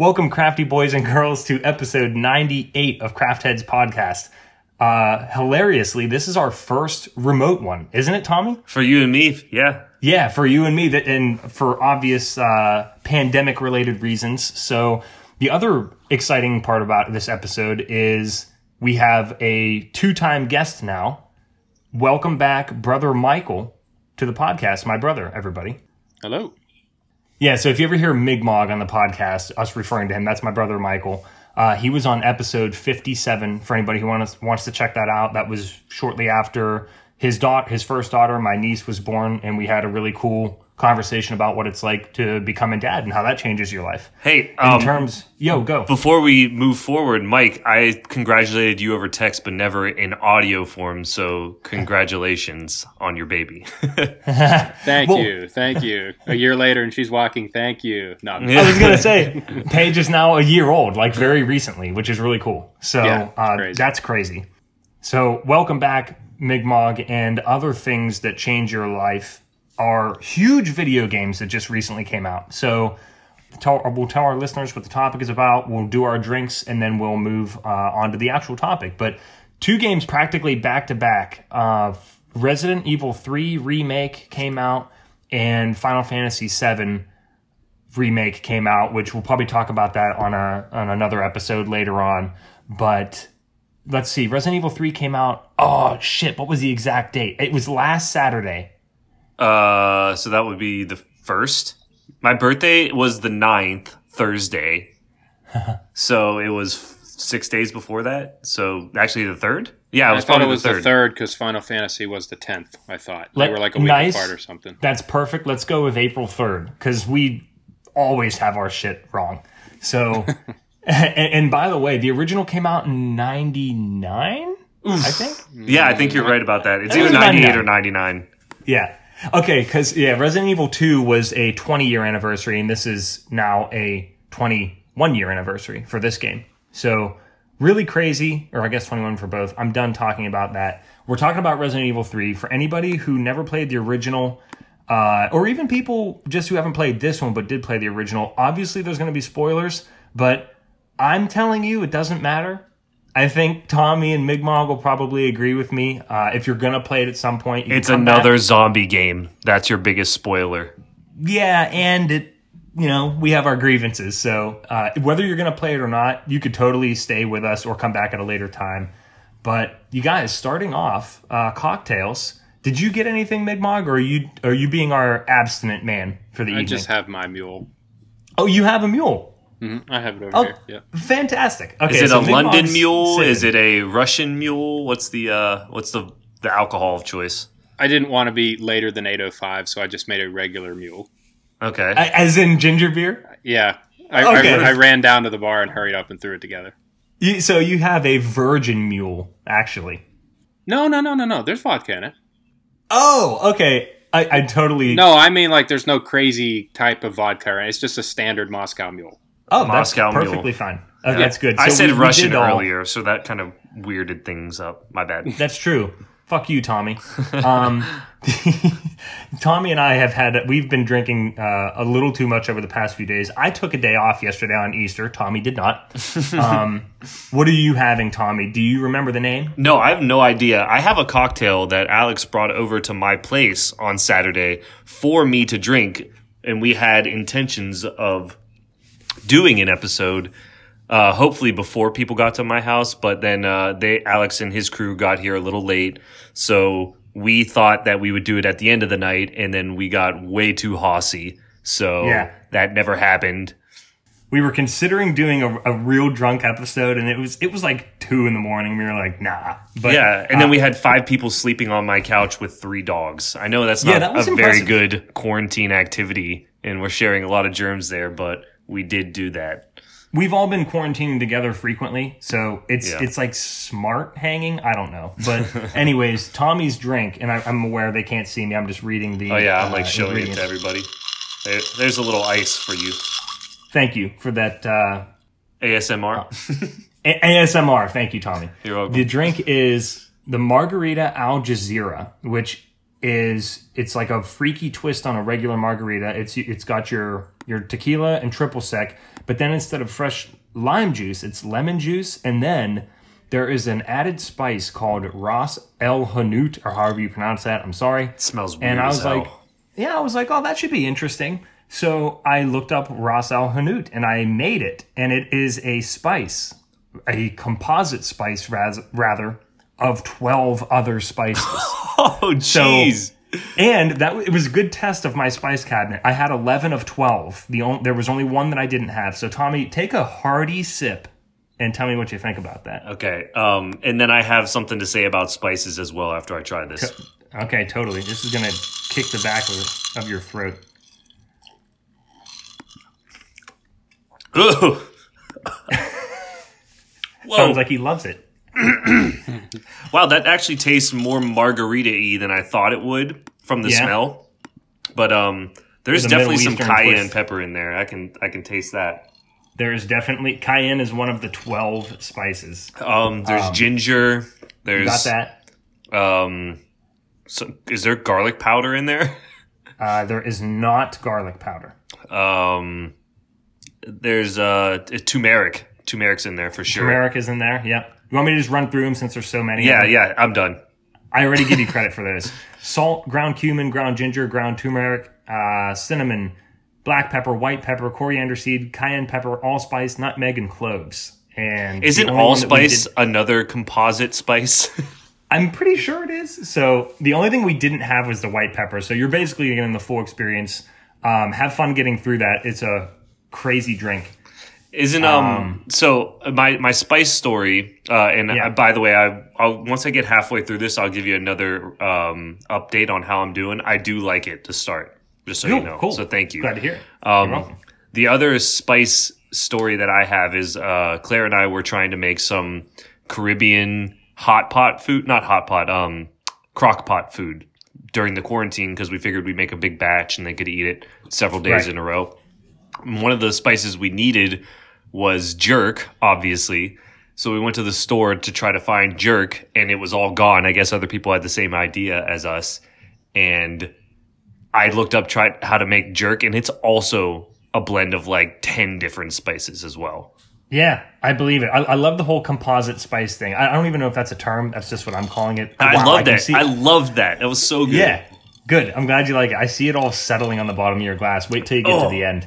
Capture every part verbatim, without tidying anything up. Welcome, crafty boys and girls, to episode ninety-eight of Craft Heads Podcast. Uh, hilariously, this is our first remote one, isn't it, Tommy? For you and me, yeah. Yeah, for you and me, that, and for obvious uh, pandemic-related reasons. So the other exciting part about this episode is we have a two-time guest now. Welcome back, brother Michael, to the podcast. My brother, everybody. Hello. Yeah, so if you ever hear Mi'kmaq on the podcast, us referring to him, that's my brother Michael. Uh, he was on episode fifty-seven, for anybody who wants, wants to check that out. That was shortly after his daughter, his first daughter, my niece, was born, and we had a really cool conversation about what it's like to become a dad and how that changes your life. Hey, in um, terms... Yo, go. Before we move forward, Mike, I congratulated you over text, but never in audio form, so congratulations on your baby. Thank well, you, thank you. A year later, and she's walking, thank you. No, I was going to say, Paige is now a year old, like very recently, which is really cool. So yeah, uh, crazy. That's crazy. So welcome back, Mi'kmaq, and other things that change your life are huge video games that just recently came out. So tell, we'll tell our listeners what the topic is about, we'll do our drinks, and then we'll move uh, on to the actual topic. But two games practically back-to-back. Uh, Resident Evil three Remake came out, and Final Fantasy seven Remake came out, which we'll probably talk about that on, a, on another episode later on. But let's see, Resident Evil three came out, oh shit, what was the exact date? It was last Saturday. Uh, so that would be the first. My birthday was the ninth, Thursday. So it was f- six days before that. So actually the third? Yeah, it was I thought it was the third because Final Fantasy was the tenth, I thought. Let, they were like a week nice. apart or something. That's perfect. Let's go with April third because we always have our shit wrong. So, and, and by the way, the original came out in ninety-nine, Oof. I think? Yeah, I think you're right about that. It's either ninety-eight or ninety-nine. Yeah. Okay, because, yeah, Resident Evil two was a twenty-year anniversary, and this is now a twenty-one-year anniversary for this game. So, really crazy, or I guess twenty-one for both. I'm done talking about that. We're talking about Resident Evil three. For anybody who never played the original, uh, or even people just who haven't played this one but did play the original, obviously there's going to be spoilers, but I'm telling you, it doesn't matter. I think Tommy and Mi'kmaq will probably agree with me. Uh, if you're going to play it at some point, you it's another back. zombie game. That's your biggest spoiler. Yeah, and it, you know, we have our grievances. So uh, whether you're going to play it or not, you could totally stay with us or come back at a later time. But you guys, starting off, uh, cocktails. Did you get anything, Mi'kmaq, or are you are you being our abstinent man for the I evening? I just have my mule. Oh, you have a mule. Mm-hmm. I have it over oh, here. Yeah. Fantastic. Okay, is it so a London Mike's mule? Sitting. Is it a Russian mule? What's the uh, what's the the alcohol of choice? I didn't want to be later than eight oh five, so I just made a regular mule. Okay. I, as in ginger beer? Yeah. I, okay. I, I ran down to the bar and hurried up and threw it together. You, so you have a virgin mule, actually. No, no, no, no, no. There's vodka in it. Oh, okay. I, I totally... No, I mean like there's no crazy type of vodka. Right? It's just a standard Moscow mule. Oh, Moscow that's perfectly mule. Fine. Okay, yeah. That's good. So I said we, Russian we earlier, so that kind of weirded things up. My bad. That's true. Fuck you, Tommy. Um, Tommy and I have had, we've been drinking uh, a little too much over the past few days. I took a day off yesterday on Easter. Tommy did not. Um, what are you having, Tommy? Do you remember the name? No, I have no idea. I have a cocktail that Alex brought over to my place on Saturday for me to drink, and we had intentions of doing an episode uh hopefully before people got to my house, but then uh they Alex and his crew got here a little late, so we thought that we would do it at the end of the night, and then we got way too hossy, so yeah. That never happened. We were considering doing a, a real drunk episode, and it was it was like two in the morning. We were like, nah. But yeah, and uh, then we had five people sleeping on my couch with three dogs. I know that's not yeah, that was a impressive. Very good quarantine activity, and we're sharing a lot of germs there, but we did do that. We've all been quarantining together frequently, so it's yeah. it's like smart hanging. I don't know, but anyways, Tommy's drink, and I, I'm aware they can't see me. I'm just reading the. Oh yeah, I'm like uh, showing it to everybody. There, there's a little ice for you. Thank you for that uh, A S M R. a- A S M R. Thank you, Tommy. You're welcome. The drink is the Margarita Al Jazeera, which is it's like a freaky twist on a regular margarita. It's it's got your your tequila and triple sec, but then instead of fresh lime juice, it's lemon juice, and then there is an added spice called Ras El Hanout, or however you pronounce that. I'm sorry. It smells weird. And I was as hell. like, yeah, I was like, oh, that should be interesting. So I looked up Ras El Hanout and I made it, and it is a spice, a composite spice raz- rather, of twelve other spices. Oh, jeez. So, and that it was a good test of my spice cabinet. I had eleven of twelve. The only, there was only one that I didn't have. So Tommy, take a hearty sip and tell me what you think about that. Okay. Um, and then I have something to say about spices as well after I try this. Okay, totally. This is going to kick the back of, of your throat. Whoa. Sounds like he loves it. Wow, that actually tastes more margarita-y than I thought it would from the yeah. smell. But um, there's, there's definitely some cayenne twist. pepper in there. I can I can taste that. There is definitely cayenne is one of the twelve spices. Um, there's um, ginger. There's you got that. Um, so is there garlic powder in there? Uh, there is not garlic powder. Um. There's uh, turmeric. Turmeric's in there for sure. Turmeric is in there, yeah. You want me to just run through them since there's so many? Yeah, yeah, I'm done. I already give you credit for this. Salt, ground cumin, ground ginger, ground turmeric, uh, cinnamon, black pepper, white pepper, coriander seed, cayenne pepper, allspice, nutmeg, and cloves. And isn't allspice another composite spice? I'm pretty sure it is. So the only thing we didn't have was the white pepper. So you're basically getting the full experience. Um, have fun getting through that. It's a crazy drink. Isn't um, um so my my spice story uh and yeah. I, by the way I I'll, once I get halfway through this I'll give you another um update on how I'm doing. I do like it to start, just so cool, you know. Cool. So thank you. Glad to hear it. Um the other spice story that I have is uh Claire and I were trying to make some Caribbean hot pot food, not hot pot, um crock pot food during the quarantine because we figured we'd make a big batch and they could eat it several days right. in a row. One of the spices we needed was jerk, obviously. So we went to the store to try to find jerk, and it was all gone. I guess other people had the same idea as us. And I looked up tried how to make jerk, and it's also a blend of like ten different spices as well. Yeah, I believe it. I, I love the whole composite spice thing. I, I don't even know if that's a term. That's just what I'm calling it. I wow, love I that. I love that. That was so good. Yeah, good. I'm glad you like it. I see it all settling on the bottom of your glass. Wait till you get oh. to the end.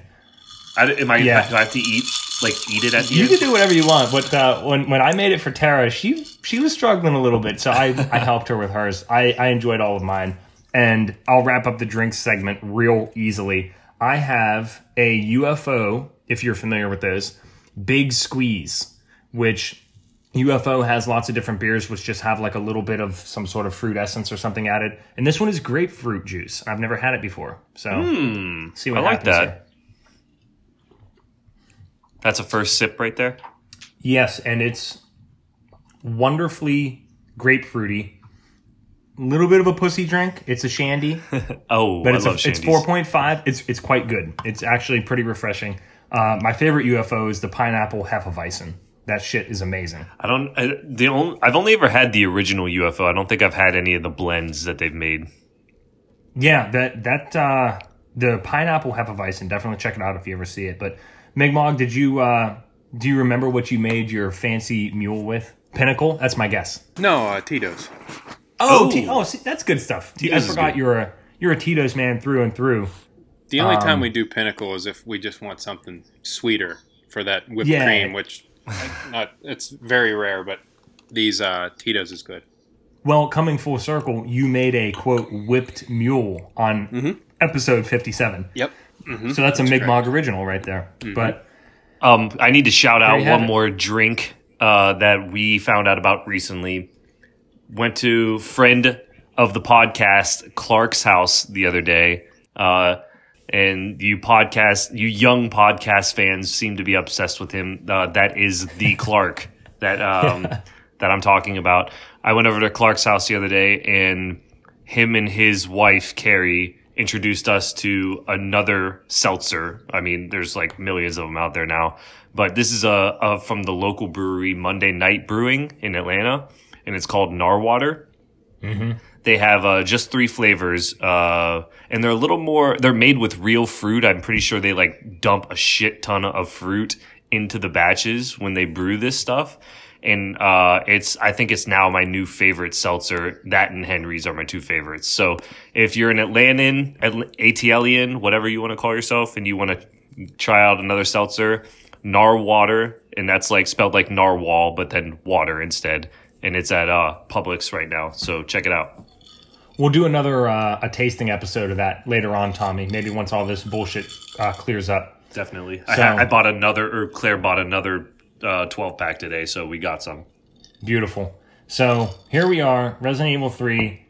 I, am I, yeah. Do I have to eat like eat it at the you end? You can do whatever you want. But uh, when when I made it for Tara, she she was struggling a little bit, so I, I helped her with hers. I, I enjoyed all of mine, and I'll wrap up the drinks segment real easily. I have a U F O, if you're familiar with those, Big Squeeze, which U F O has lots of different beers which just have like a little bit of some sort of fruit essence or something added, and this one is grapefruit juice. I've never had it before, so mm, see what I like happens that. Here. That's a first sip right there? Yes, and it's wonderfully grapefruity. A little bit of a pussy drink. It's a shandy. oh, but it's I love a, shandies. It's four point five. It's it's quite good. It's actually pretty refreshing. Uh, my favorite U F O is the pineapple Hefeweizen. That shit is amazing. I don't. I, the only, I've only ever had the original U F O. I don't think I've had any of the blends that they've made. Yeah, that that uh, the pineapple Hefeweizen. Definitely check it out if you ever see it, but. Mi'kmaq, did you uh, do you remember what you made your fancy mule with? Pinnacle? That's my guess. No, uh, Tito's. Oh, oh, T- oh see, that's good stuff. Tito's I forgot you're a you're a Tito's man through and through. The only um, time we do Pinnacle is if we just want something sweeter for that whipped yeah. cream, which not it's very rare, but these uh, Tito's is good. Well, coming full circle, you made a quote whipped mule on mm-hmm. episode fifty-seven. Yep. Mm-hmm. So that's a Mi'kmaq original right there. Mm-hmm. But um, I need to shout out one it. more drink uh, that we found out about recently. Went to friend of the podcast Clark's house the other day, uh, and you podcast, you young podcast fans seem to be obsessed with him. Uh, that is the Clark that um, yeah. that I'm talking about. I went over to Clark's house the other day, and him and his wife Carrie introduced us to another seltzer. I mean, there's like millions of them out there now, but this is a, a from the local brewery Monday Night Brewing in Atlanta, and it's called Narwater. Mm-hmm. They have uh, just three flavors, uh, and they're a little more. They're made with real fruit. I'm pretty sure they like dump a shit ton of fruit into the batches when they brew this stuff. And uh, it's, I think it's now my new favorite seltzer. That and Henry's are my two favorites. So if you're an Atlantan, A T L ian, whatever you want to call yourself, and you want to try out another seltzer, Narwater, and that's like spelled like narwhal, but then water instead. And it's at uh, Publix right now. So check it out. We'll do another uh, a tasting episode of that later on, Tommy. Maybe once all this bullshit uh, clears up. Definitely. So, I, I bought another, or Claire bought another Uh, twelve pack today, so we got some. Beautiful. So here we are, Resident Evil three.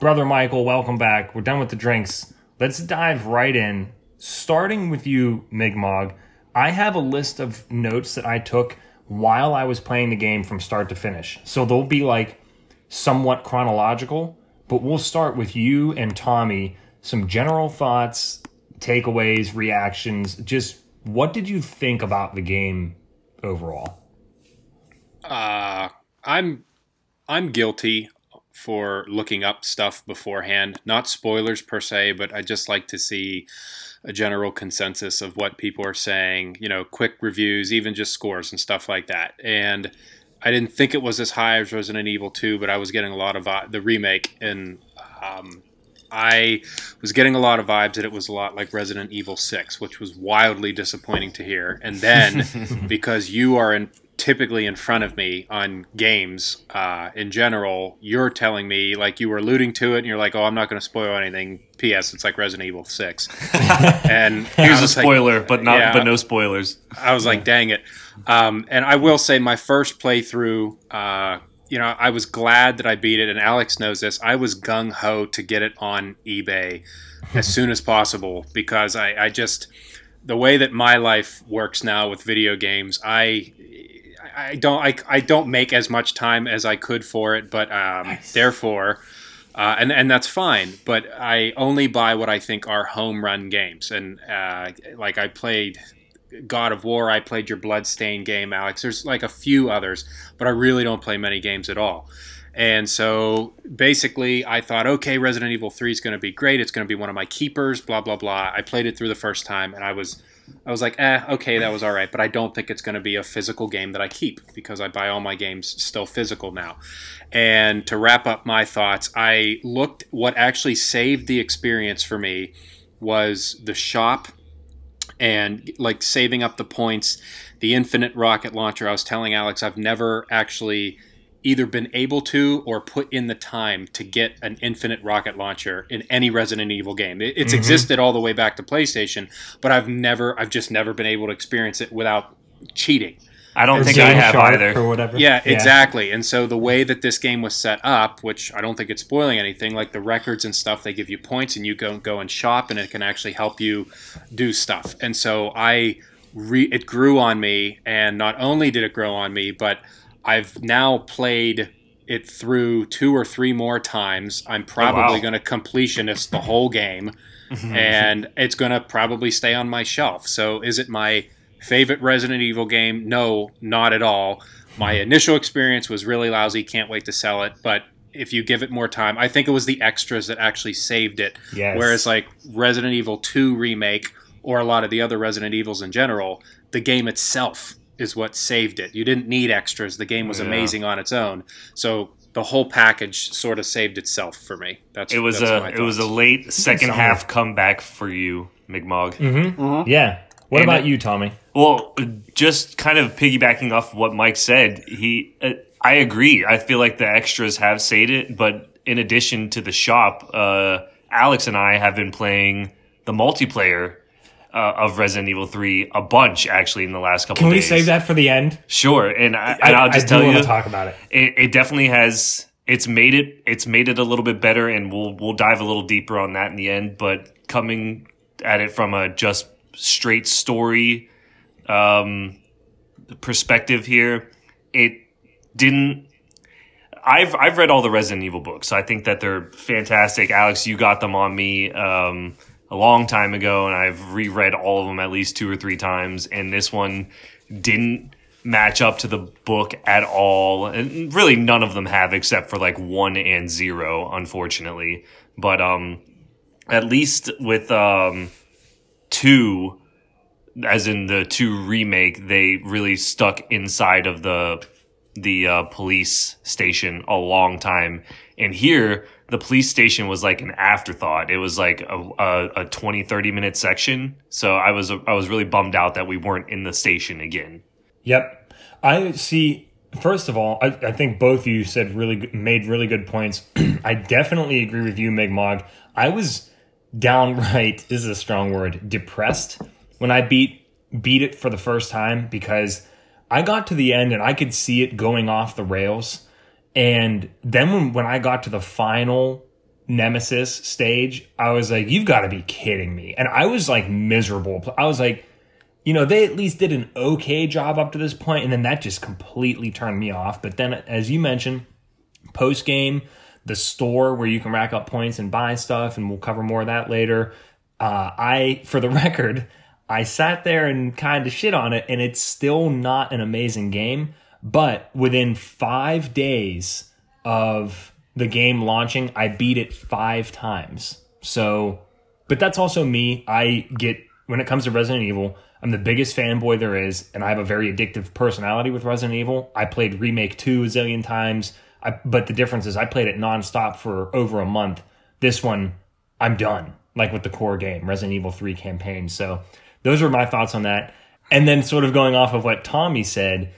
Brother Michael, welcome back. We're done with the drinks. Let's dive right in. Starting with you, Mi'kmaq, I have a list of notes that I took while I was playing the game from start to finish. So they'll be like somewhat chronological, but we'll start with you and Tommy. Some general thoughts, takeaways, reactions. Just what did you think about the game overall? Uh, I'm I'm guilty for looking up stuff beforehand. Not spoilers per se, but I just like to see a general consensus of what people are saying, you know, quick reviews, even just scores and stuff like that. And I didn't think it was as high as Resident Evil two, but I was getting a lot of vi- the remake, and um, I was getting a lot of vibes that it was a lot like Resident Evil six, which was wildly disappointing to hear. And then, because you are in, typically in front of me on games uh, in general, you're telling me, like, you were alluding to it, and you're like, oh, I'm not going to spoil anything. P S. It's like Resident Evil six. And here's a spoiler, like, but not, yeah, but no spoilers. I was like, dang it. Um, and I will say my first playthrough... Uh, You know, I was glad that I beat it, and Alex knows this. I was gung-ho to get it on eBay as soon as possible because I, I just, the way that my life works now with video games, I I don't I, I don't make as much time as I could for it, but um, nice. therefore, uh, and, and that's fine, but I only buy what I think are home-run games. And, uh, like, I played God of War, I played your Bloodstained game, Alex. There's like a few others, but I really don't play many games at all. And so basically I thought, okay, Resident Evil three is going to be great. It's going to be one of my keepers, blah, blah, blah. I played it through the first time, and I was I was like, eh, okay, that was all right. But I don't think it's going to be a physical game that I keep because I buy all my games still physical now. And to wrap up my thoughts, I looked, what actually saved the experience for me was the shop and like saving up the points, the infinite rocket launcher. I was telling Alex, I've never actually either been able to or put in the time to get an infinite rocket launcher in any Resident Evil game. It's mm-hmm. existed all the way back to PlayStation, but I've never, I've just never been able to experience it without cheating. I don't think I have either. Or whatever. Yeah, yeah, exactly. And so the way that this game was set up, which I don't think it's spoiling anything, like the records and stuff, they give you points and you go go and shop, and it can actually help you do stuff. And so I, re- it grew on me, and not only did it grow on me, but I've now played it through two or three more times. I'm probably oh, wow. going to completionist the whole game, and it's going to probably stay on my shelf. So is it my favorite Resident Evil game? No, not at all. My initial experience was really lousy. Can't wait to sell it. But if you give it more time, I think it was the extras that actually saved it. Yes. Whereas like Resident Evil two Remake or a lot of the other Resident Evils in general, the game itself is what saved it. You didn't need extras. The game was yeah. amazing on its own. So the whole package sort of saved itself for me. That's it was that's a it was a late second half comeback for you, Mi'kmaq. Mm-hmm. Mm-hmm. Yeah. What and, about you, Tommy? Well, just kind of piggybacking off what Mike said, he, uh, I agree. I feel like the extras have saved it, but in addition to the shop, uh, Alex and I have been playing the multiplayer uh, of Resident Evil three a bunch, actually, in the last couple Can days. Can we save that for the end? Sure, and, I, I, and I'll just I tell you, I do want to talk about it. It, it definitely has. It's made it. It's made it a little bit better, and we'll we'll dive a little deeper on that in the end. But coming at it from a just straight story um perspective here, it didn't I've I've read all the Resident Evil books. I think that they're fantastic. Alex, you got them on me um a long time ago, and I've reread all of them at least two or three times, and this one didn't match up to the book at all. And really none of them have, except for like one and zero, unfortunately. But um, at least with um, two, as in the two remake, they really stuck inside of the the uh, police station a long time. And here, the police station was like an afterthought. It was like a, a, a twenty, thirty minute section. So I was I was really bummed out that we weren't in the station again. Yep. I see. First of all, I, I think both of you said really made really good points. I definitely agree with you, Mi'kmaq. I was downright, this is a strong word, depressed when I beat beat it for the first time, because I got to the end and I could see it going off the rails. And then when, when I got to the final Nemesis stage, I was like, you've got to be kidding me. And I was like miserable. I was like, you know, they at least did an okay job up to this point, and then that just completely turned me off. But then, as you mentioned, post-game, the store where you can rack up points and buy stuff, and we'll cover more of that later. Uh, I, for the record, I sat there and kind of shit on it, and it's still not an amazing game. But within five days of the game launching, I beat it five times. So, but that's also me. I get, when it comes to Resident Evil, I'm the biggest fanboy there is, and I have a very addictive personality with Resident Evil. I played Remake two a zillion times, I, but the difference is I played it nonstop for over a month. This one, I'm done, like with the core game, Resident Evil three campaign. So those are my thoughts on that. And then sort of going off of what Tommy said,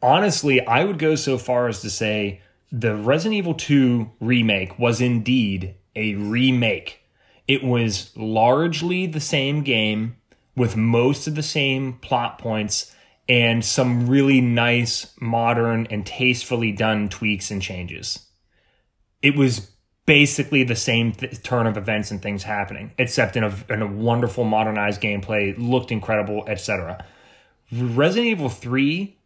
honestly, I would go so far as to say the Resident Evil two remake was indeed a remake. It was largely the same game with most of the same plot points and some really nice, modern, and tastefully done tweaks and changes. It was basically the same th- turn of events and things happening, except in a, in a wonderful modernized gameplay, looked incredible, et cetera. Resident Evil three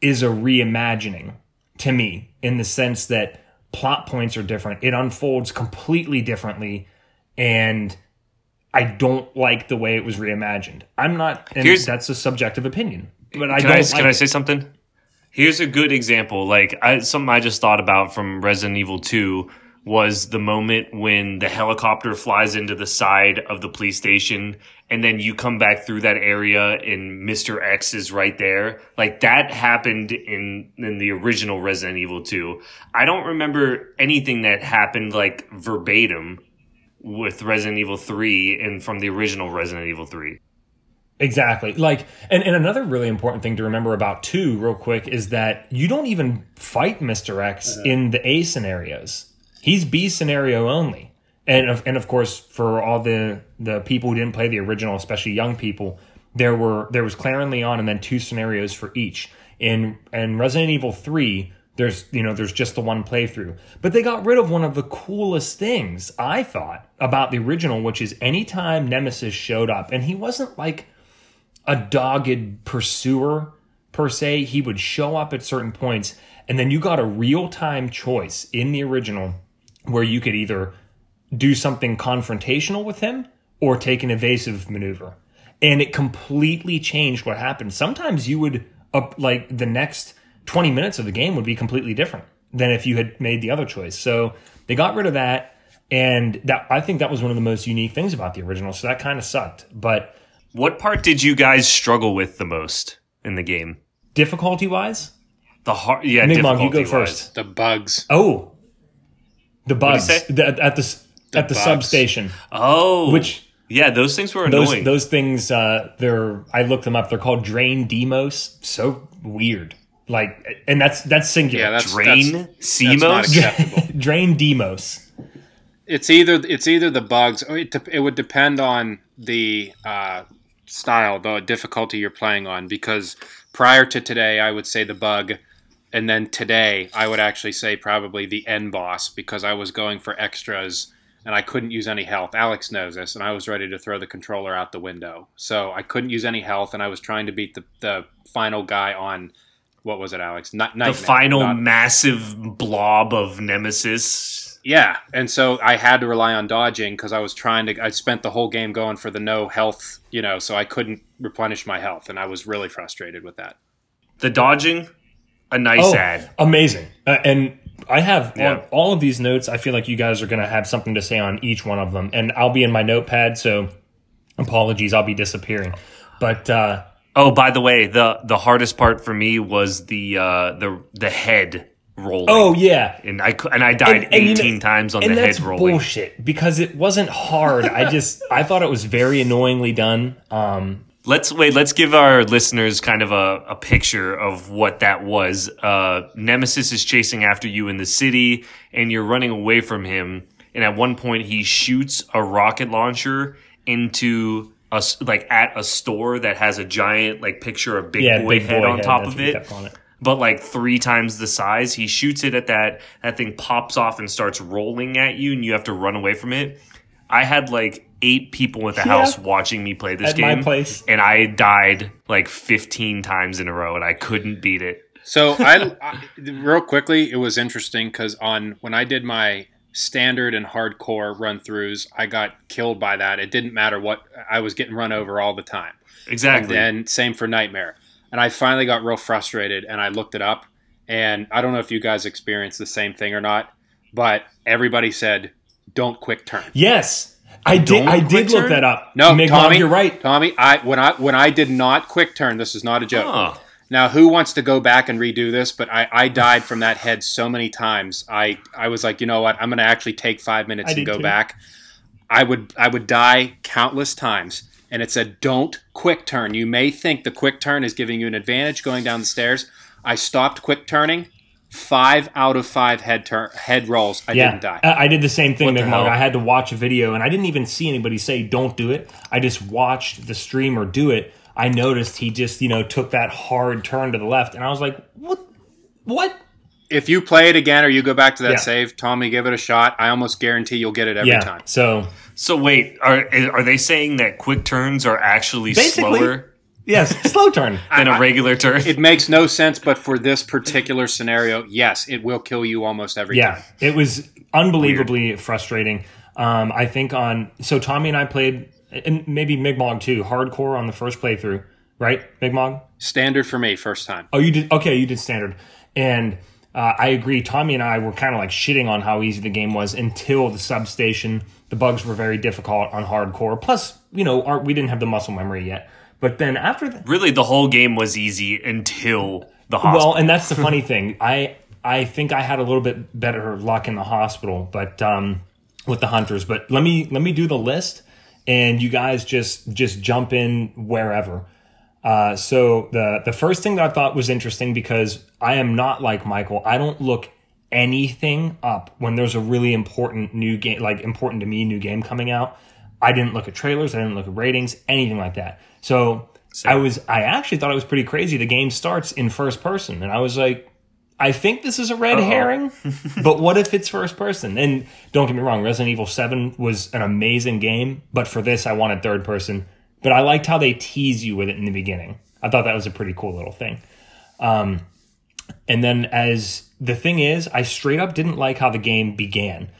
is a reimagining to me, in the sense that plot points are different. It unfolds completely differently, and I don't like the way it was reimagined. I'm not, and Here's, that's a subjective opinion, but I don't I, like Can I say it. something? Here's a good example. Like, I, something I just thought about from Resident Evil two was the moment when the helicopter flies into the side of the police station, and then you come back through that area and Mister X is right there. Like, that happened in, in the original Resident Evil two. I don't remember anything that happened, like, verbatim with Resident Evil three and from the original Resident Evil three. Exactly. Like, and, and another really important thing to remember about two, real quick, is that you don't even fight Mister X uh-huh. in the A scenarios. He's B scenario only. And of, and of course, for all the, the people who didn't play the original, especially young people, there were there was Claire and Leon, and then two scenarios for each. In in Resident Evil three, there's you know there's just the one playthrough. But they got rid of one of the coolest things, I thought, about the original, which is anytime Nemesis showed up, and he wasn't like a dogged pursuer per se. He would show up at certain points, and then you got a real-time choice in the original where you could either do something confrontational with him or take an evasive maneuver. And it completely changed what happened. Sometimes you would, up, like, the next twenty minutes of the game would be completely different than if you had made the other choice. So they got rid of that, and that I think that was one of the most unique things about the original, so that kind of sucked. But what part did you guys struggle with the most in the game? Difficulty-wise? The hard, yeah, Mi'kmaq, you go first. The bugs. Oh, the bugs the, at the, the at the bugs. substation. Oh, which yeah, those things were those, annoying. Those things, uh, they're I looked them up. They're called Drain Deimos. So weird, like, and that's that's singular. Yeah, that's, Drain that's, Deimos. That's not acceptable. Drain Deimos. It's either it's either the bugs. Or it de- it would depend on the uh, style, the difficulty you're playing on. Because prior to today, I would say the bug. And then today, I would actually say probably the end boss, because I was going for extras and I couldn't use any health. Alex knows this, and I was ready to throw the controller out the window. So I couldn't use any health, and I was trying to beat the, the final guy on, what was it, Alex? Not, the final not, massive blob of Nemesis. Yeah, and so I had to rely on dodging because I was trying to, I spent the whole game going for the no health, you know, so I couldn't replenish my health, and I was really frustrated with that. the dodging, a nice oh, ad. Amazing. Uh, and I have yeah. on all of these notes, I feel like you guys are going to have something to say on each one of them. And I'll be in my notepad, so apologies, I'll be disappearing. But uh, oh, by the way, the the hardest part for me was the uh, the the head rolling. Oh yeah, and I and I died and, and, eighteen you know, times on the head rolling. And that's bullshit because it wasn't hard. I just I thought it was very annoyingly done. Um, let's wait. Let's give our listeners kind of a, a picture of what that was. Uh, Nemesis is chasing after you in the city, and you're running away from him. And at one point, he shoots a rocket launcher into a, like at a store that has a giant like picture of Big yeah, Boy big head boy on head, top of it. But like three times the size, he shoots it at that. That thing pops off and starts rolling at you, and you have to run away from it. I had like eight people at the yeah. house watching me play this at game, my place. And I died like fifteen times in a row, and I couldn't beat it. So I, I real quickly, it was interesting because on when I did my standard and hardcore run throughs, I got killed by that. It didn't matter what I was getting run over all the time. Exactly. And then same for Nightmare. And I finally got real frustrated, and I looked it up. And I don't know if you guys experienced the same thing or not, but everybody said, "Don't quick turn." Yes, I did. I did look that up. No, Tommy, you're right, Tommy. I when I when I did not quick turn, this is not a joke. Oh. Now, who wants to go back and redo this? But I, I died from that head so many times. I, I was like, you know what? I'm going to actually take five minutes I and go too. back. I would I would die countless times. And it said, don't quick turn. You may think the quick turn is giving you an advantage going down the stairs. I stopped quick turning. Five out of five head turn head rolls. I yeah, didn't die. I, I did the same thing. The I had to watch a video, and I didn't even see anybody say, don't do it. I just watched the streamer do it. I noticed he just, you know, took that hard turn to the left, and I was like, what? What? If you play it again or you go back to that yeah. save, Tommy, give it a shot. I almost guarantee you'll get it every yeah. time. So, so wait, are are they saying that quick turns are actually slower? Yes, slow turn. Than a regular turn? It makes no sense, but for this particular scenario, yes, it will kill you almost every yeah, time. Yeah, it was unbelievably Weird. frustrating. Um, I think on – so Tommy and I played – and maybe Mi'kmaq too, hardcore on the first playthrough, right, Mi'kmaq? Standard for me, first time. Oh, you did? Okay, you did standard. And uh, I agree, Tommy and I were kind of like shitting on how easy the game was until the substation. The bugs were very difficult on hardcore. Plus, you know, our, we didn't have the muscle memory yet. But then after that... Really, the whole game was easy until the hospital. Well, and that's the funny thing. I I think I had a little bit better luck in the hospital but um, with the hunters. But let me let me do the list. And you guys just just jump in wherever. Uh, so the, the first thing that I thought was interesting, because I am not like Michael. I don't look anything up when there's a really important new game, like important to me new game coming out. I didn't look at trailers. I didn't look at ratings, anything like that. So Same. I was I actually thought it was pretty crazy. The game starts in first person. And I was like, I think this is a red Uh-oh. herring, but what if it's first person? And don't get me wrong, Resident Evil seven was an amazing game, but for this, I wanted third person. But I liked how they tease you with it in the beginning. I thought that was a pretty cool little thing. Um, and then as the thing is, I straight up didn't like how the game began.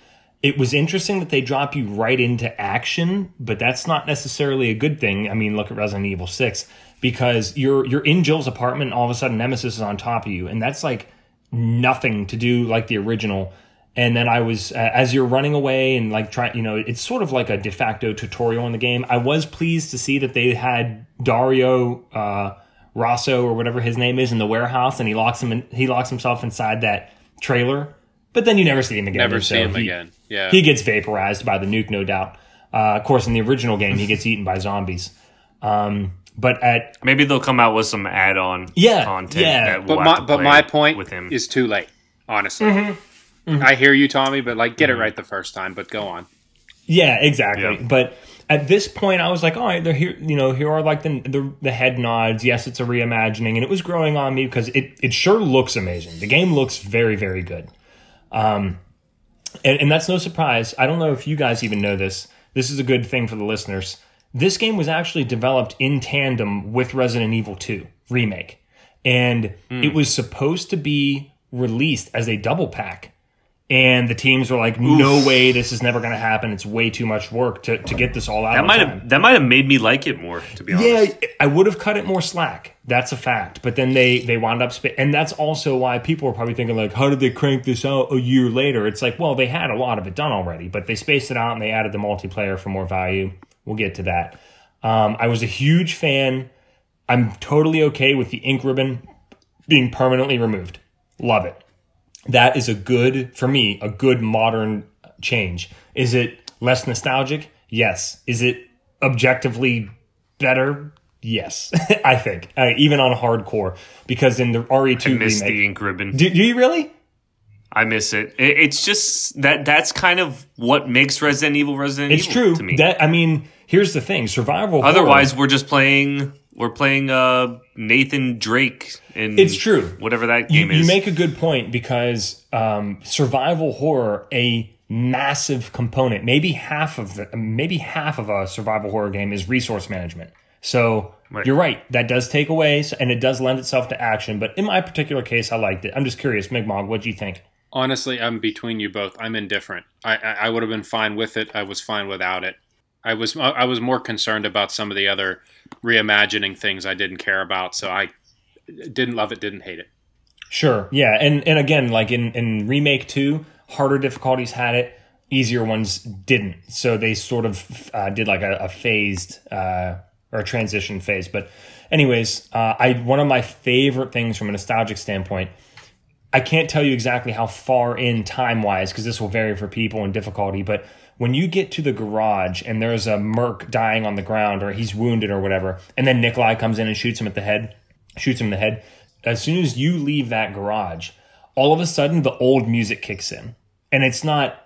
It was interesting that they drop you right into action, but that's not necessarily a good thing. I mean, look at Resident Evil six, because you're you're in Jill's apartment, and all of a sudden Nemesis is on top of you, and that's like... nothing to do like the original. And then I was uh, as you're running away and like trying, you know, it's sort of like a de facto tutorial in the game. I was pleased to see that they had Dario uh Rosso or whatever his name is in the warehouse, and he locks him in, he locks himself inside that trailer, but then you never see him again. Never so see him he, again. Yeah, he gets vaporized by the nuke, no doubt. Uh, of course, in the original game, he gets eaten by zombies. Um, But at maybe they'll come out with some add-on yeah, content. Yeah, that we'll but my but my point with him. is too late. Honestly, mm-hmm. Mm-hmm. I hear you, Tommy. But like, get mm-hmm. it right the first time. But go on. Yeah, exactly. Yep. But at this point, I was like, all right, they're here. You know, here are like the, the the head nods. Yes, it's a reimagining, and it was growing on me because it it sure looks amazing. The game looks very very good, um, and and that's no surprise. I don't know if you guys even know this. This is a good thing for the listeners. This game was actually developed in tandem with Resident Evil two Remake. And mm. it was supposed to be released as a double pack. And the teams were like, no Oof. way, this is never going to happen. It's way too much work to, to get this all out. That might have that might have made me like it more, to be yeah, honest. Yeah, I would have cut it more slack. That's a fact. But then they, they wound up sp- – and that's also why people were probably thinking, like, how did they crank this out a year later? It's like, well, they had a lot of it done already, but they spaced it out and they added the multiplayer for more value. We'll get to that. Um, I was a huge fan. I'm totally okay with the ink ribbon being permanently removed. Love it. That is a good, for me, a good modern change. Is it less nostalgic? Yes. Is it objectively better? Yes, I think. Uh, even on hardcore, because in the R E two, I miss remake, the ink ribbon. Do, do you really? I miss it. it. It's just that that's kind of what makes Resident Evil Resident it's Evil. True. To me. That, I mean, here's the thing: survival. Otherwise, horror, we're just playing. We're playing uh, Nathan Drake in it's true. whatever that game you, is. You make a good point because um, survival horror, a massive component, maybe half of the, maybe half of a survival horror game is resource management. So right. you're right. That does take away, and it does lend itself to action. But in my particular case, I liked it. I'm just curious, Mi'kmaq, what do you think? Honestly, I'm between you both. I'm indifferent. I, I, I would have been fine with it. I was fine without it. I was I was more concerned about some of the other reimagining things I didn't care about, so I didn't love it, didn't hate it. Sure, yeah, and and again, like in, in Remake two, harder difficulties had it, easier ones didn't. So they sort of uh, did like a, a phased uh, or a transition phase. But anyways, uh, I one of my favorite things from a nostalgic standpoint, I can't tell you exactly how far in time-wise, because this will vary for people and difficulty, but when you get to the garage and there's a merc dying on the ground or he's wounded or whatever, and then Nikolai comes in and shoots him at the head, shoots him in the head. As soon as you leave that garage, all of a sudden the old music kicks in, and it's not,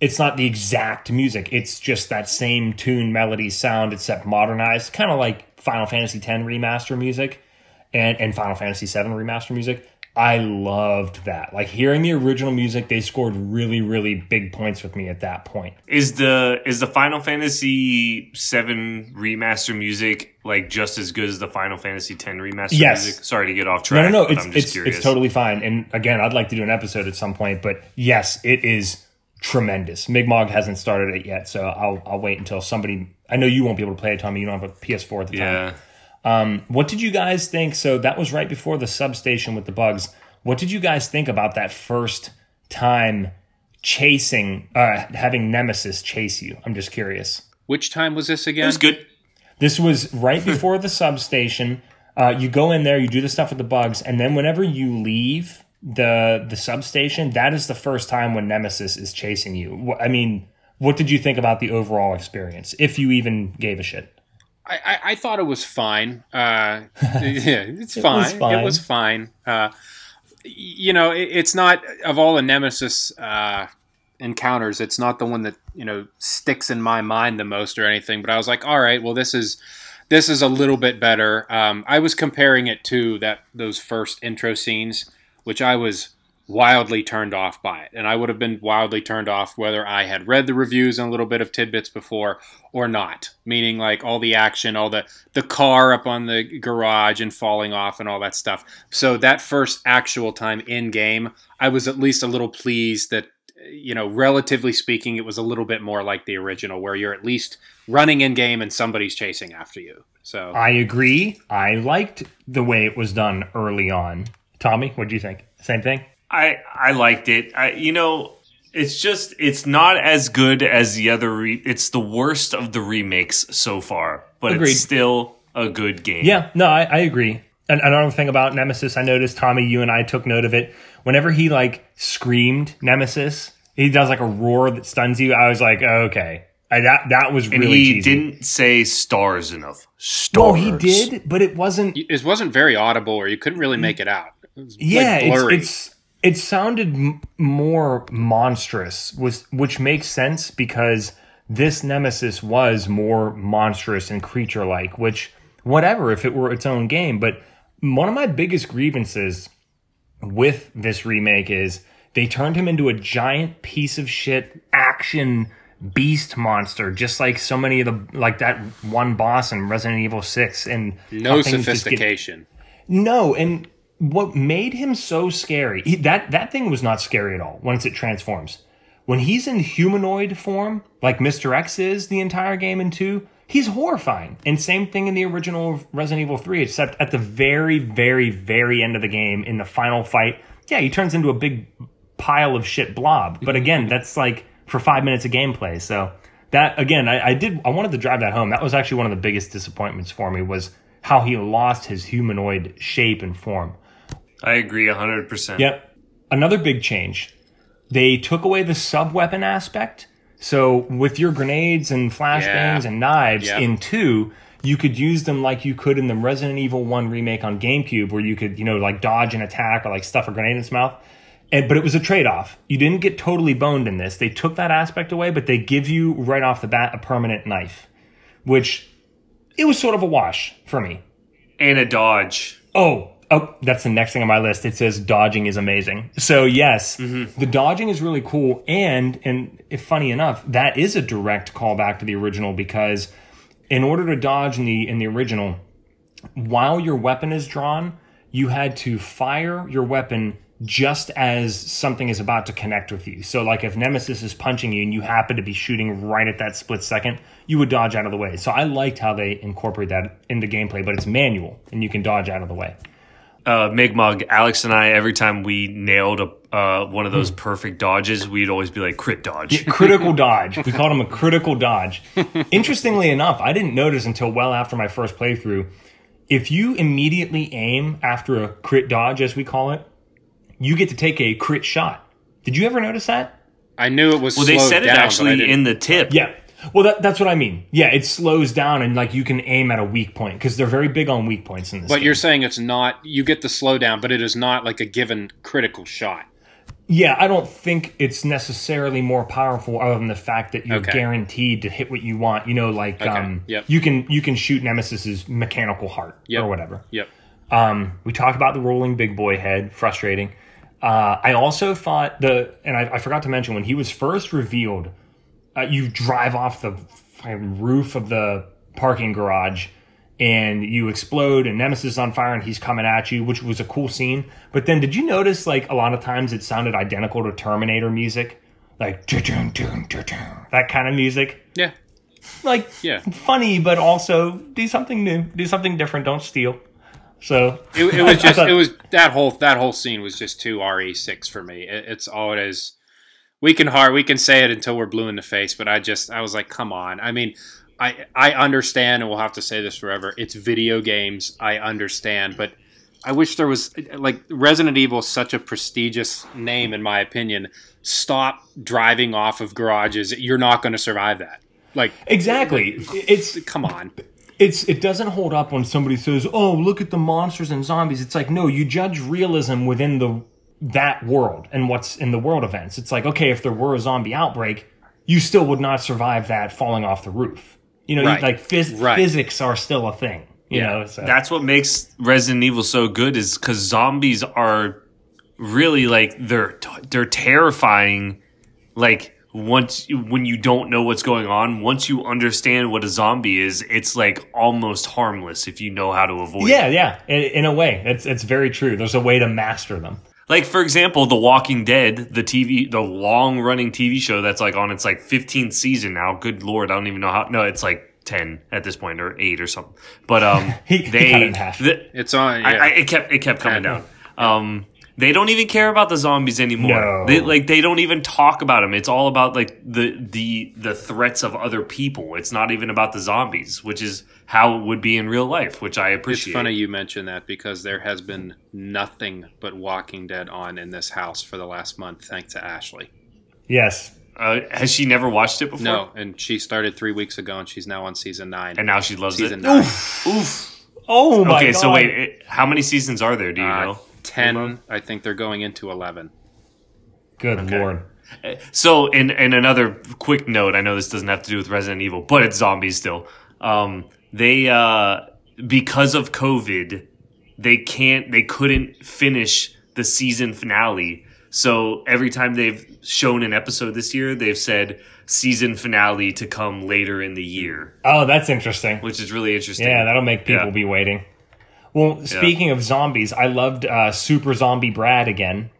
it's not the exact music. It's just that same tune, melody, sound, except modernized, kind of like Final Fantasy X remaster music and, and Final Fantasy seven remaster music. I loved that. Like hearing the original music, they scored really, really big points with me at that point. Is the is the Final Fantasy seven remaster music like just as good as the Final Fantasy X remaster yes. music? Sorry to get off track. No, no, no. But it's, I'm just it's, curious. It's totally fine. And again, I'd like to do an episode at some point, but yes, it is tremendous. Mi'kmaq hasn't started it yet, so I'll I'll wait until somebody. I know you won't be able to play it, Tommy. You don't have a P S four at the yeah. time. Um, what did you guys think? So that was right before the substation with the bugs. What did you guys think about that first time chasing, uh, having Nemesis chase you? I'm just curious. Which time was this again? It was good. This was right before the substation. Uh, you go in there, you do the stuff with the bugs, and then whenever you leave the the substation, that is the first time when Nemesis is chasing you. I mean, what did you think about the overall experience, if you even gave a shit? I, I thought it was fine. Uh, yeah, it's it fine. fine. It was fine. Uh, you know, it, it's not of all the Nemesis uh, encounters. It's not the one that you know sticks in my mind the most or anything. But I was like, all right, well, this is this is a little bit better. Um, I was comparing it to that those first intro scenes, which I was wildly turned off by it, and I would have been wildly turned off whether I had read the reviews and a little bit of tidbits before or not, meaning like all the action, all the the car up on the garage and falling off and all that stuff. So that first actual time in game, I was at least a little pleased that, you know, relatively speaking, it was a little bit more like the original where you're at least running in game and somebody's chasing after you. So I agree. I liked the way it was done early on. Tommy, what do you think? Same thing? I, I liked it. I, you know, it's just, it's not as good as the other, re- it's the worst of the remakes so far, but Agreed. It's still a good game. Yeah, no, I, I agree. And another thing about Nemesis, I noticed, Tommy, you and I took note of it. Whenever he, like, screamed Nemesis, he does, like, a roar that stuns you. I was like, oh, okay. I, that that was really and he cheesy. Didn't say stars enough. Stars. Well, he did, but it wasn't. It wasn't very audible, or you couldn't really make it out. It was, yeah, like, blurry. it's... it's It sounded m- more monstrous, was, which makes sense because this Nemesis was more monstrous and creature-like, which, whatever, if it were its own game. But one of my biggest grievances with this remake is they turned him into a giant piece of shit action beast monster, just like so many of the, like that one boss in Resident Evil six. And no sophistication. Get, no, and what made him so scary, he, that, that thing was not scary at all once it transforms. When he's in humanoid form, like Mister X is the entire game in two, he's horrifying. And same thing in the original Resident Evil three, except at the very, very, very end of the game in the final fight, yeah, he turns into a big pile of shit blob. But again, that's like for five minutes of gameplay. So that, again, I, I did, I wanted to drive that home. That was actually one of the biggest disappointments for me, was how he lost his humanoid shape and form. I agree one hundred percent. Yep. Another big change. They took away the sub-weapon aspect. So with your grenades and flashbangs yeah. and knives yep. in two, you could use them like you could in the Resident Evil one remake on GameCube, where you could, you know, like dodge an attack or like stuff a grenade in its mouth. And, but it was a trade-off. You didn't get totally boned in this. They took that aspect away, but they give you right off the bat a permanent knife, which it was sort of a wash for me. And a dodge. Oh, Oh, that's the next thing on my list. It says dodging is amazing. So yes, mm-hmm. the dodging is really cool. And, and if funny enough, that is a direct callback to the original, because in order to dodge in the, in the original, while your weapon is drawn, you had to fire your weapon just as something is about to connect with you. So like if Nemesis is punching you and you happen to be shooting right at that split second, you would dodge out of the way. So I liked how they incorporate that into gameplay, but it's manual and you can dodge out of the way. Uh, Mi'kmaq, Alex and I, every time we nailed a, uh, one of those perfect dodges, we'd always be like, crit dodge. Yeah, critical dodge. We called him a critical dodge. Interestingly enough, I didn't notice until well after my first playthrough, if you immediately aim after a crit dodge, as we call it, you get to take a crit shot. Did you ever notice that? I knew it was well, slowed down. Well, they said it actually in the tip. Yeah. Well, that, that's what I mean. Yeah, it slows down and like you can aim at a weak point, because they're very big on weak points in this But game. You're saying it's not, you get the slowdown, but it is not like a given critical shot. Yeah, I don't think it's necessarily more powerful other than the fact that you're okay. guaranteed to hit what you want. You know, like okay. um, yep. you can you can shoot Nemesis's mechanical heart yep. or whatever. Yep. Um, we talked about the rolling big boy head, frustrating. Uh, I also thought the, and I, I forgot to mention, when he was first revealed, Uh, you drive off the roof of the parking garage and you explode and Nemesis is on fire and he's coming at you, which was a cool scene. But then did you notice, like, a lot of times it sounded identical to Terminator music? Like, that kind of music? Yeah. Like, yeah. funny, but also do something new. Do something different. Don't steal. So It, it was just, thought, it was, that whole, that whole scene was just too R E six for me. It, it's all it is. We can hard, we can say it until we're blue in the face, but I just, I was like, come on. I mean, I I understand, and we'll have to say this forever, it's video games, I understand, but I wish there was, like, Resident Evil is such a prestigious name, in my opinion. Stop driving off of garages. You're not going to survive that. Like, exactly. It's come on. It's It doesn't hold up when somebody says, oh, look at the monsters and zombies. It's like, no, you judge realism within the that world and what's in the world events. It's like, okay, if there were a zombie outbreak, you still would not survive that falling off the roof. You know, right. you, like phys- right. physics are still a thing. You yeah. know, so. That's what makes Resident Evil so good, is because zombies are really like they're they're terrifying. Like once when you don't know what's going on, once you understand what a zombie is, it's like almost harmless if you know how to avoid. Yeah, it. yeah, in, in a way, it's it's very true. There's a way to master them. Like, for example, The Walking Dead, the T V, the long-running T V show that's, like, on its, like, fifteenth season now. Good Lord, I don't even know how. No, it's, like, ten at this point, or eight or something. But um, he, they... He cut it in half. The, it's on, yeah. I, I, it, kept, it kept coming yeah. down. Um, they don't even care about the zombies anymore. No. They, like, they don't even talk about them. It's all about, like, the, the, the threats of other people. It's not even about the zombies, which is how it would be in real life, which I appreciate. It's funny you mention that, because there has been nothing but Walking Dead on in this house for the last month, thanks to Ashley. Yes. Uh, has she never watched it before? No, and she started three weeks ago, and she's now on season nine. And now she loves season it? Season nine. Oof. Oof. Oh, my God. Okay, so wait, it, how many seasons are there, do you uh, know? Ten. Hello? I think they're going into eleven. Good okay. Lord. So, and, and another quick note, I know this doesn't have to do with Resident Evil, but it's zombies still. Um... They, uh, because of COVID, they can't, they couldn't finish the season finale. So every time they've shown an episode this year, they've said season finale to come later in the year. Oh, that's interesting. Which is really interesting. Yeah, that'll make people yeah. be waiting. Well, speaking yeah. of zombies, I loved uh, Super Zombie Brad again.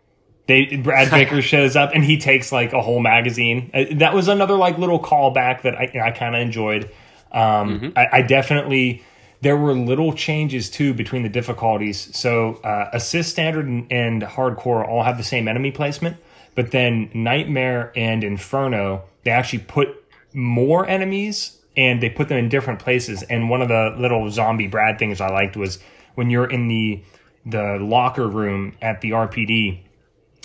They Brad Vickers shows up and he takes like a whole magazine. That was another like little callback that I, I kind of enjoyed. Um, mm-hmm. I, I definitely there were little changes too between the difficulties. So uh, assist, standard, and, and hardcore all have the same enemy placement, but then nightmare and inferno they actually put more enemies and they put them in different places. And one of the little zombie Brad things I liked was when you're in the the locker room at the R P D.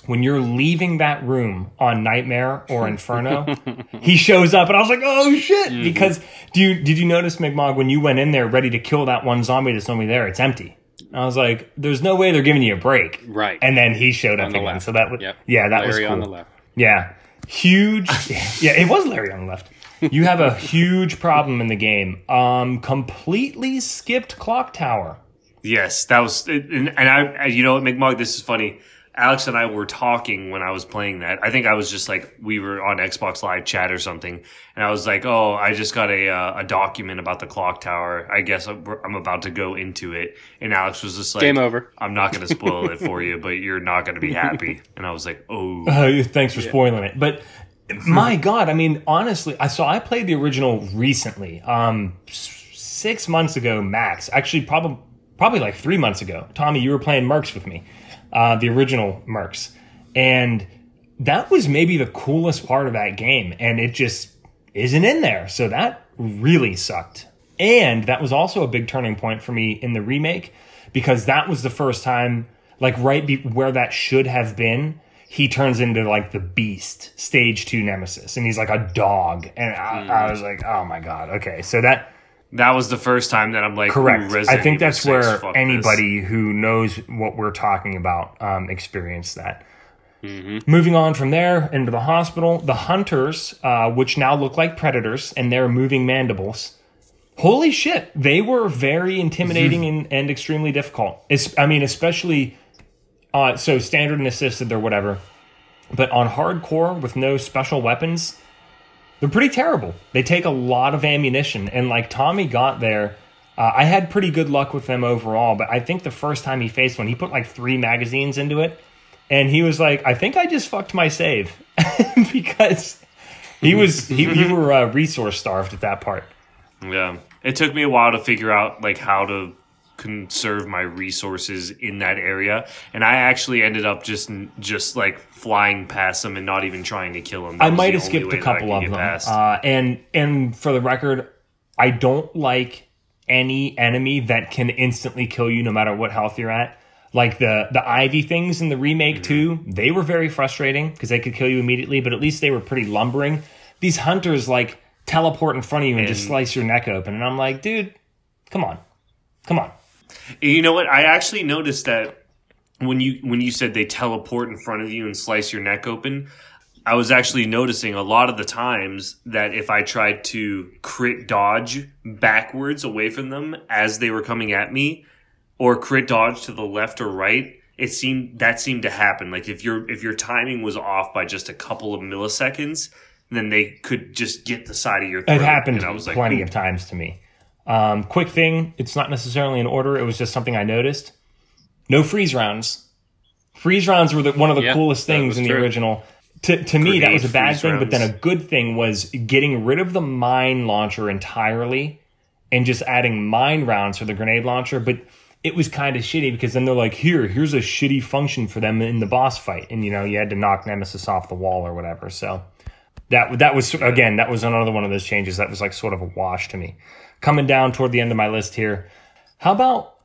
When you're leaving that room on Nightmare or Inferno, he shows up, and I was like, "Oh shit!" Mm-hmm. Because do you did you notice, McMog, when you went in there ready to kill that one zombie that's normally there, it's empty. And I was like, "There's no way they're giving you a break." Right. And then he showed up again. Left. So that was yep. yeah, that Larry was cool. on the left. Yeah, huge. yeah, it was Larry on the left. You have a huge problem in the game. Um, completely skipped Clock Tower. Yes, that was, and, and I, you know what, McMog, this is funny. Alex and I were talking when I was playing that. I think I was just like, we were on Xbox Live chat or something. And I was like, oh, I just got a uh, a document about the clock tower. I guess I'm, I'm about to go into it. And Alex was just like, game over. I'm not going to spoil it for you, but you're not going to be happy. And I was like, oh. Uh, thanks for yeah. spoiling it. But my God, I mean, honestly, I so I played the original recently, um, six months ago max. Actually, probably, probably like three months ago. Tommy, you were playing Mercs with me. Uh, the original Mercs, and that was maybe the coolest part of that game, and it just isn't in there, so that really sucked. And that was also a big turning point for me in the remake, because that was the first time, like right be- where that should have been, he turns into like the beast, stage two Nemesis, and he's like a dog, and I, mm. I was like, oh my God, okay, so that... That was the first time that I'm like, correct. I think that's where anybody who knows what we're talking about um, experienced that. Mm-hmm. Moving on from there into the hospital, the hunters, uh, which now look like predators, and they're moving mandibles. Holy shit. They were very intimidating and, and extremely difficult. It's, I mean, especially uh, so standard and assisted or whatever. But on hardcore with no special weapons... They're pretty terrible. They take a lot of ammunition. And like Tommy got there, uh, I had pretty good luck with them overall. But I think the first time he faced one, he put like three magazines into it. And he was like, I think I just fucked my save. Because he was, he, you were uh, resource starved at that part. Yeah. It took me a while to figure out like how to conserve my resources in that area, and I actually ended up just just like flying past them and not even trying to kill them. That I might have skipped a couple of them uh, and and for the record, I don't like any enemy that can instantly kill you no matter what health you're at. Like the the ivy things in the remake mm-hmm. too, they were very frustrating because they could kill you immediately, but at least they were pretty lumbering. These hunters like teleport in front of you and, and just slice your neck open, and I'm like, dude, come on come on You know what? I actually noticed that when you when you said they teleport in front of you and slice your neck open, I was actually noticing a lot of the times that if I tried to crit dodge backwards away from them as they were coming at me, or crit dodge to the left or right, it seemed that seemed to happen. Like if your if your timing was off by just a couple of milliseconds, then they could just get the side of your throat. It happened and I was like, plenty of times to me. Um, quick thing, it's not necessarily in order, it was just something I noticed. No freeze rounds. Freeze rounds were the, one of the yeah, coolest things in the true. original. To, to me, that was a bad thing, rounds. But then a good thing was getting rid of the mine launcher entirely and just adding mine rounds for the grenade launcher. But it was kind of shitty because then they're like, here, here's a shitty function for them in the boss fight. And, you know, you had to knock Nemesis off the wall or whatever. So that that was, again, that was another one of those changes that was like sort of a wash to me. Coming down toward the end of my list here. How about,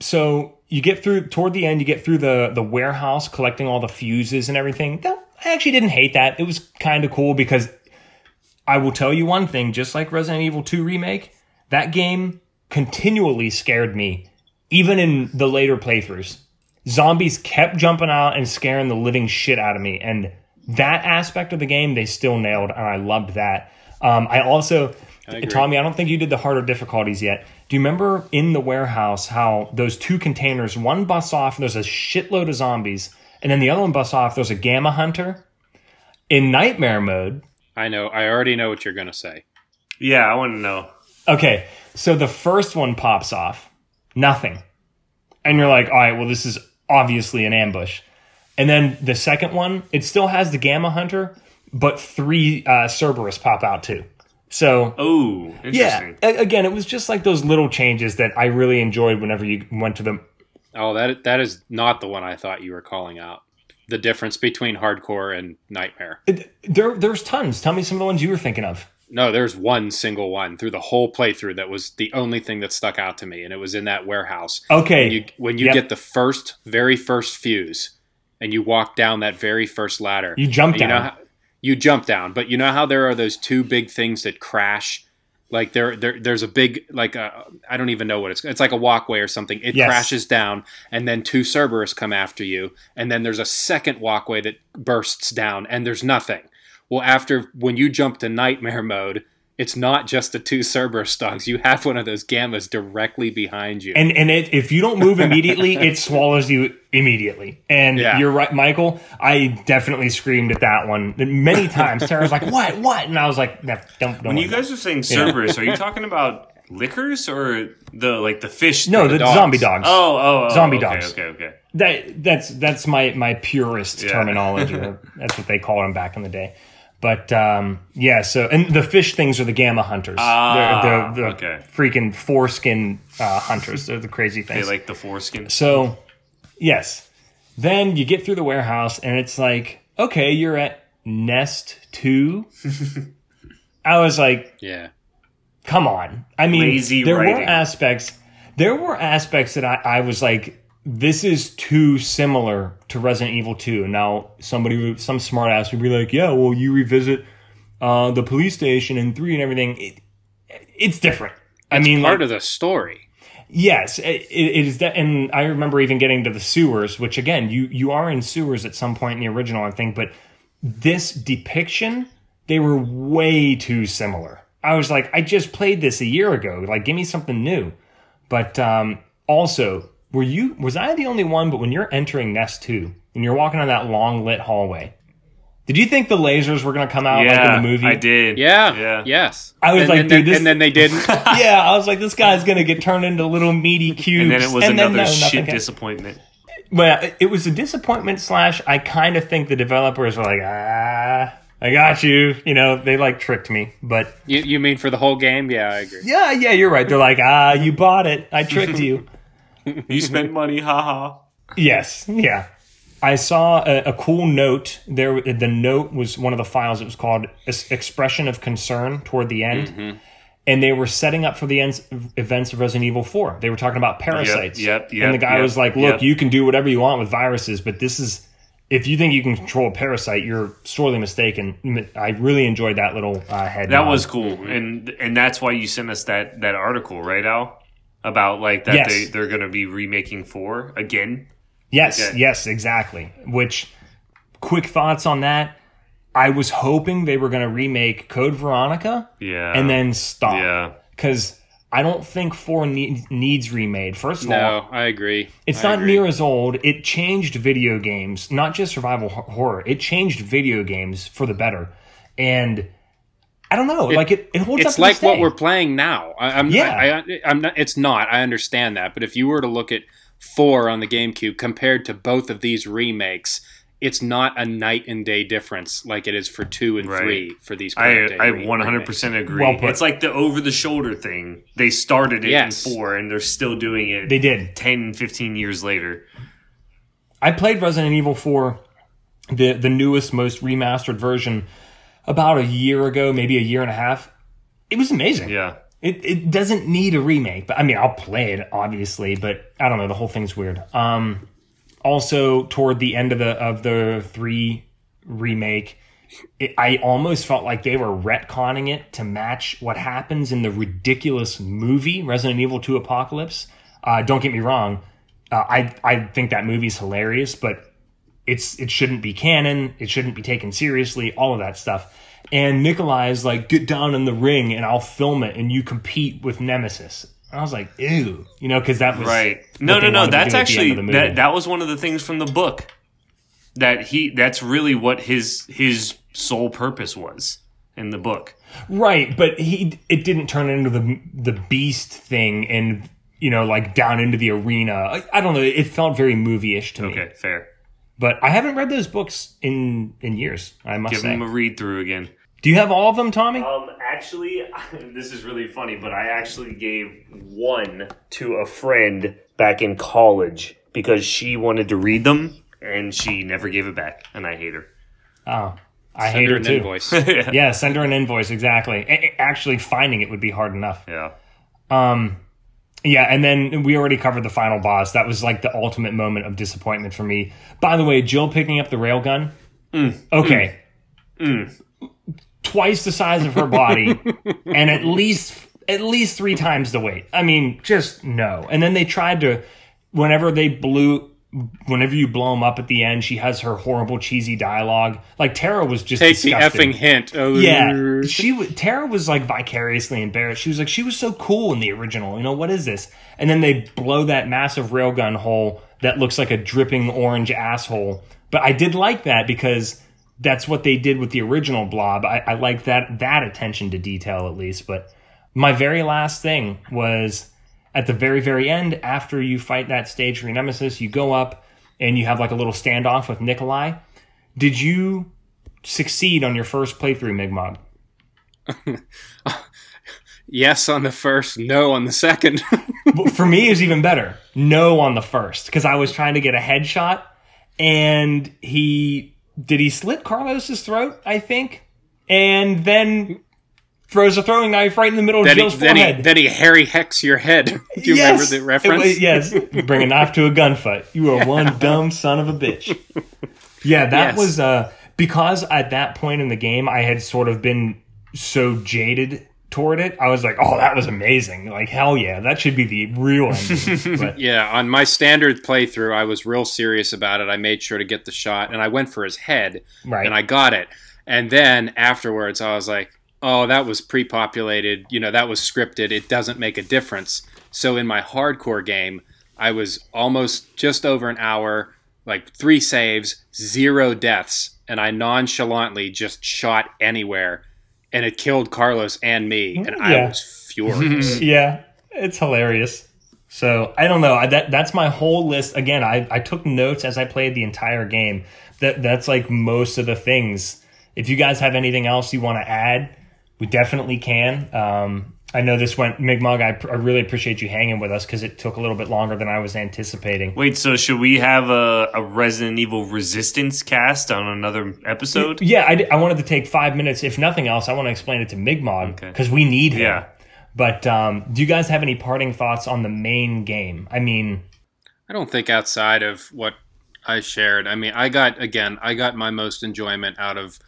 so you get through, toward the end, you get through the, the warehouse, collecting all the fuses and everything. That, I actually didn't hate that. It was kind of cool because I will tell you one thing, just like Resident Evil two Remake, that game continually scared me, even in the later playthroughs. Zombies kept jumping out and scaring the living shit out of me. And that aspect of the game, they still nailed, and I loved that. Um, I also... I Tommy, I don't think you did the harder difficulties yet. Do you remember in the warehouse how those two containers, one busts off and there's a shitload of zombies, and then the other one busts off, there's a Gamma Hunter? In Nightmare mode... I know. I already know what you're going to say. Yeah, I want to know. Okay, so the first one pops off. Nothing. and you're like, all right, well, this is obviously an ambush. And then the second one, it still has the Gamma Hunter, but three uh, Cerberus pop out too. So, oh, interesting. Yeah, again, it was just like those little changes that I really enjoyed whenever you went to them. Oh, that that is not the one I thought you were calling out. The difference between hardcore and nightmare. It, there, there's tons. Tell me some of the ones you were thinking of. No, there's one single one through the whole playthrough that was the only thing that stuck out to me, and it was in that warehouse. Okay. When you, when you yep. get the first, very first fuse, and you walk down that very first ladder. You jump down. You know how, You jump down, but you know how there are those two big things that crash? Like there, there there's a big, like a, I don't even know what it's, it's like a walkway or something. It yes. crashes down, and then two Cerberus come after you, and then there's a second walkway that bursts down, and there's nothing. Well, after, when you jump to nightmare mode, it's not just the two Cerberus dogs. You have one of those Gammas directly behind you. And and it, if you don't move immediately, it swallows you immediately. And yeah. you're right, Michael. I definitely screamed at that one many times. Tara was like, what, what? And I was like, no, don't, don't. When you guys that. are saying Cerberus, yeah. are you talking about lickers or the like the fish? No, the, the dogs? zombie dogs. Oh, oh, oh. Zombie okay, dogs. Okay, okay. That, that's that's my, my purist yeah. terminology. That's what they called them back in the day. But, um, yeah, so, and the fish things are the Gamma Hunters. Ah, they're, they're, they're okay. freaking foreskin uh, hunters. They're the crazy things. They like the foreskin. So, yes. Then you get through the warehouse, and it's like, okay, you're at Nest two. I was like, yeah, come on. I mean, Lazy there writing. were aspects, there were aspects that I, I was like, this is too similar to Resident Evil two. Now, somebody, some smartass would be like, yeah, well, you revisit uh, the police station in three and everything. It, it's different. It's I mean, part like, of the story. Yes, it, it is. That, and I remember even getting to the sewers, which, again, you, you are in sewers at some point in the original, I think. But this depiction, they were way too similar. I was like, I just played this a year ago. Like, give me something new. But um, also... Were you, was I the only one, but when you're entering Nest two and you're walking on that long lit hallway, did you think the lasers were going to come out yeah, like in the movie? I did. Yeah. Yeah. Yes. I was and, like, and dude, then, this... And then they didn't. yeah. I was like, this guy's going to get turned into little meaty cubes. And then it was and another then, no, shit disappointment. Well, it was a disappointment slash I kind of think the developers were like, ah, I got you. You know, they like tricked me, but. You, you mean for the whole game? Yeah, I agree. Yeah. Yeah. You're right. They're like, ah, you bought it. I tricked you. You spent money, haha. Yes, yeah. I saw a, a cool note. There, the note was one of the files. It was called Expression of Concern toward the end. Mm-hmm. And they were setting up for the ends, events of Resident Evil four. They were talking about parasites. Yep, yep, yep, and the guy yep, was like, look, yep. you can do whatever you want with viruses, but this is, if you think you can control a parasite, you're sorely mistaken. I really enjoyed that little uh, head. That nod. was cool. Mm-hmm. And and that's why you sent us that, that article, right, Al? About like that yes. they, they're going to be remaking four again? Yes, okay. yes, exactly. Which, quick thoughts on that. I was hoping they were going to remake Code Veronica yeah. and then stop. Because yeah. I don't think four need, needs remade. First of no, all. No, I agree. It's I not agree. near as old. It changed video games, not just survival horror. It changed video games for the better. And... I don't know. It, like it, it holds up. It's like what we're playing now. I, I'm, yeah. I, I, I'm not. It's not. I understand that. But if you were to look at four on the GameCube compared to both of these remakes, it's not a night and day difference like it is for two and right. three for these. I, I one hundred percent agree. Well, it's like the over the shoulder thing. They started it yes. in four, and they're still doing it. They did ten, fifteen years later. I played Resident Evil four, the the newest, most remastered version. About a year ago, maybe a year and a half. It was amazing. Yeah. It it doesn't need a remake. But I mean, I'll play it, obviously. But I don't know. The whole thing's weird. Um, also, toward the end of the of the three remake, it, I almost felt like they were retconning it to match what happens in the ridiculous movie, Resident Evil two Apocalypse. Uh, don't get me wrong. Uh, I, I think that movie's hilarious, but... It's it shouldn't be canon. It shouldn't be taken seriously. All of that stuff. And Nikolai is like, get down in the ring and I'll film it, and you compete with Nemesis. And I was like, ew, you know, because that was right. No, no, no. That's actually that that was one of the things from the book that he. That's really what his his sole purpose was in the book. Right, but he it didn't turn into the the beast thing in you know, like down into the arena. I, I don't know. It felt very movie-ish to okay, me. Okay, fair. But I haven't read those books in, in years, I must Give say. Give them a read through again. Do you have all of them, Tommy? Um, actually, this is really funny, but I actually gave one to a friend back in college because she wanted to read them and she never gave it back, and I hate her. Oh, I send hate her, her an too. Invoice. yeah. yeah, send her an invoice, exactly. A- actually, finding it would be hard enough. Yeah. Um. Yeah, and then we already covered the final boss. That was like the ultimate moment of disappointment for me. By the way, Jill picking up the railgun. Mm. Okay. Mm. Twice the size of her body, and at least at least three times the weight. I mean, just no. And then they tried to, whenever they blew, whenever you blow them up at the end, she has her horrible cheesy dialogue. Like Tara was just take disgusted. The effing hint. Oh. Yeah, she was. Tara was like vicariously embarrassed. She was like, she was so cool in the original. You know, what is this? And then they blow that massive railgun hole that looks like a dripping orange asshole. But I did like that because that's what they did with the original Blob. I, I like that that attention to detail, at least. But my very last thing was at the very, very end, after you fight that stage for your nemesis, you go up and you have like a little standoff with Nikolai. Did you succeed on your first playthrough, Mi'kmaq? Yes on the first, no on the second. For me, it was even better. No on the first, because I was trying to get a headshot and he... Did he slit Carlos's throat, I think? And then throws a throwing knife right in the middle of then Jill's he, forehead. Then he, then he Harry Hex your head. Do you yes, remember the reference? Was, yes. Bring a knife to a gunfight. You are yeah. one dumb son of a bitch. Yeah, that yes. was... Uh, because at that point in the game, I had sort of been so jaded toward it. I was like, oh, that was amazing. Like, hell yeah, that should be the real ending. But yeah, on my standard playthrough, I was real serious about it. I made sure to get the shot, and I went for his head, right. and I got it. And then afterwards, I was like, oh, that was pre-populated. You know, that was scripted. It doesn't make a difference. So in my hardcore game, I was almost just over an hour, like three saves, zero deaths, and I nonchalantly just shot anywhere. And it killed Carlos and me, and yeah. I was furious. Yeah, it's hilarious. So, I don't know. I, that That's my whole list. Again, I, I took notes as I played the entire game. That That's like most of the things. If you guys have anything else you want to add, we definitely can. Um, I know this went... Mi'kmaq, I, pr- I really appreciate you hanging with us because it took a little bit longer than I was anticipating. Wait, so should we have a, a Resident Evil Resistance cast on another episode? Yeah, I, d- I wanted to take five minutes. If nothing else, I want to explain it to Mi'kmaq because okay. we need him. Yeah. But um, do you guys have any parting thoughts on the main game? I mean... I don't think outside of what I shared. I mean, I got, again, I got my most enjoyment out of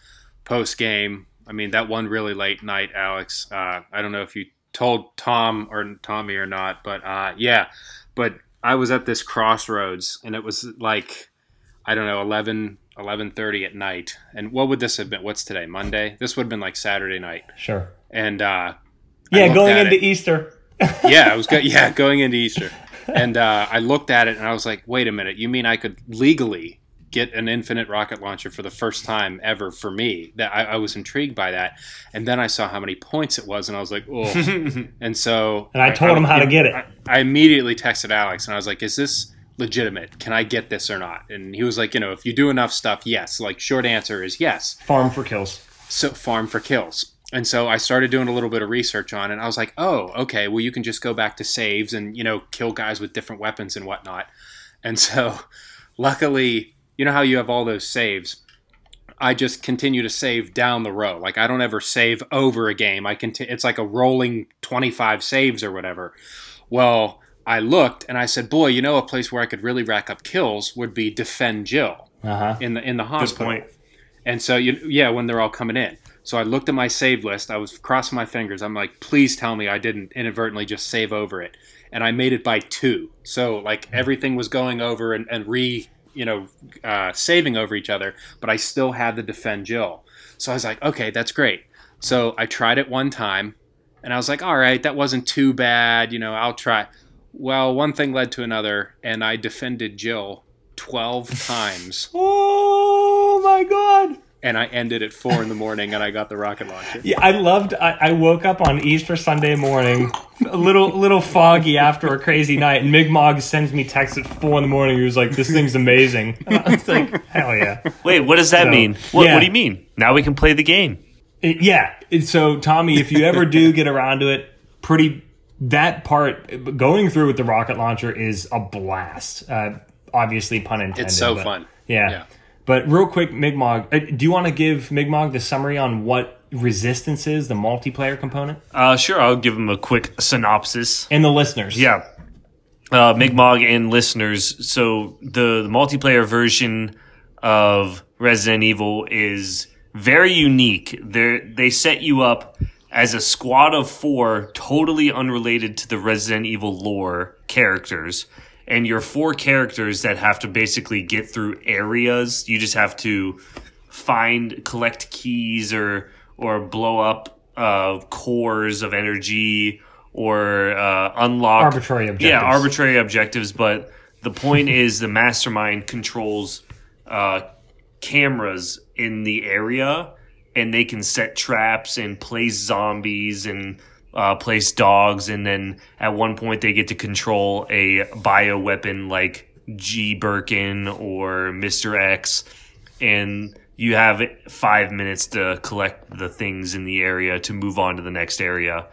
post-game. I mean, that one really late night, Alex. Uh, I don't know if you... told Tom or Tommy or not, but uh, yeah, but I was at this crossroads and it was like, I don't know, eleven, eleven thirty at night. And what would this have been? What's today? Monday? This would have been like Saturday night. Sure. And uh, yeah, going into it. Easter. yeah, I was go- yeah, going into Easter. And uh, I looked at it and I was like, wait a minute, you mean I could legally get an infinite rocket launcher for the first time ever for me? That I, I was intrigued by that, and then I saw how many points it was and I was like, oh. and so and I told I, him how I, to get it. I, I immediately texted Alex and I was like, is this legitimate? Can I get this or not? And he was like, you know, if you do enough stuff, yes. Like, short answer is yes. Farm for kills. So farm for kills. And so I started doing a little bit of research on it and I was like, oh, okay, well, you can just go back to saves and, you know, kill guys with different weapons and whatnot. And so luckily, you know how you have all those saves? I just continue to save down the row. Like, I don't ever save over a game. I continue, it's like a rolling twenty-five saves or whatever. Well, I looked and I said, boy, you know, a place where I could really rack up kills would be defend Jill uh-huh. in the in the hospital. Good point. And so, you, yeah, when they're all coming in. So I looked at my save list. I was crossing my fingers. I'm like, please tell me I didn't inadvertently just save over it. And I made it by two. So, like, everything was going over and, and re- you know, uh, saving over each other, but I still had the defend Jill. So I was like, okay, that's great. So I tried it one time and I was like, all right, that wasn't too bad. You know, I'll try. Well, one thing led to another and I defended Jill twelve times. Oh my God. and I ended at four in the morning, and I got the rocket launcher. Yeah, I loved. I, I woke up on Easter Sunday morning, a little little foggy after a crazy night, and Mi'kmaq sends me text at four in the morning. He was like, "This thing's amazing." And I was like, "Hell yeah!" Wait, what does that so, mean? What, yeah. what do you mean? Now we can play the game. It, yeah. So Tommy, if you ever do get around to it, pretty that part going through with the rocket launcher is a blast. Uh, obviously, pun intended. It's so but, fun. Yeah. yeah. But real quick, Mi'kmaq, do you want to give Mi'kmaq the summary on what Resistance is, the multiplayer component? Uh, sure, I'll give him a quick synopsis. And the listeners. Yeah. Uh, Mi'kmaq and listeners. So the, the multiplayer version of Resident Evil is very unique. They're, they set you up as a squad of four totally unrelated to the Resident Evil lore characters. And you're four characters that have to basically get through areas. You just have to find, collect keys or or blow up uh, cores of energy or uh, unlock... Arbitrary objectives. Yeah, arbitrary objectives. But the point is the mastermind controls uh, cameras in the area, and they can set traps and place zombies and... Uh, place dogs, and then at one point they get to control a bioweapon like G. Birkin or Mister X, and you have five minutes to collect the things in the area to move on to the next area.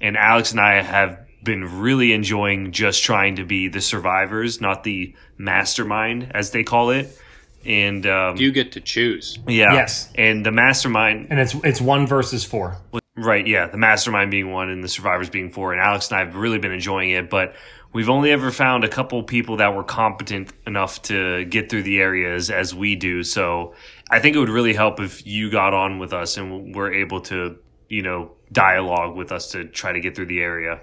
And Alex and I have been really enjoying just trying to be the survivors, not the mastermind, as they call it. And um, you get to choose. Yeah. Yes. And the mastermind... And it's it's one versus four. Right, yeah, the mastermind being one and the survivors being four, and Alex and I have really been enjoying it, but we've only ever found a couple people that were competent enough to get through the areas as we do, so I think it would really help if you got on with us and were able to, you know, dialogue with us to try to get through the area.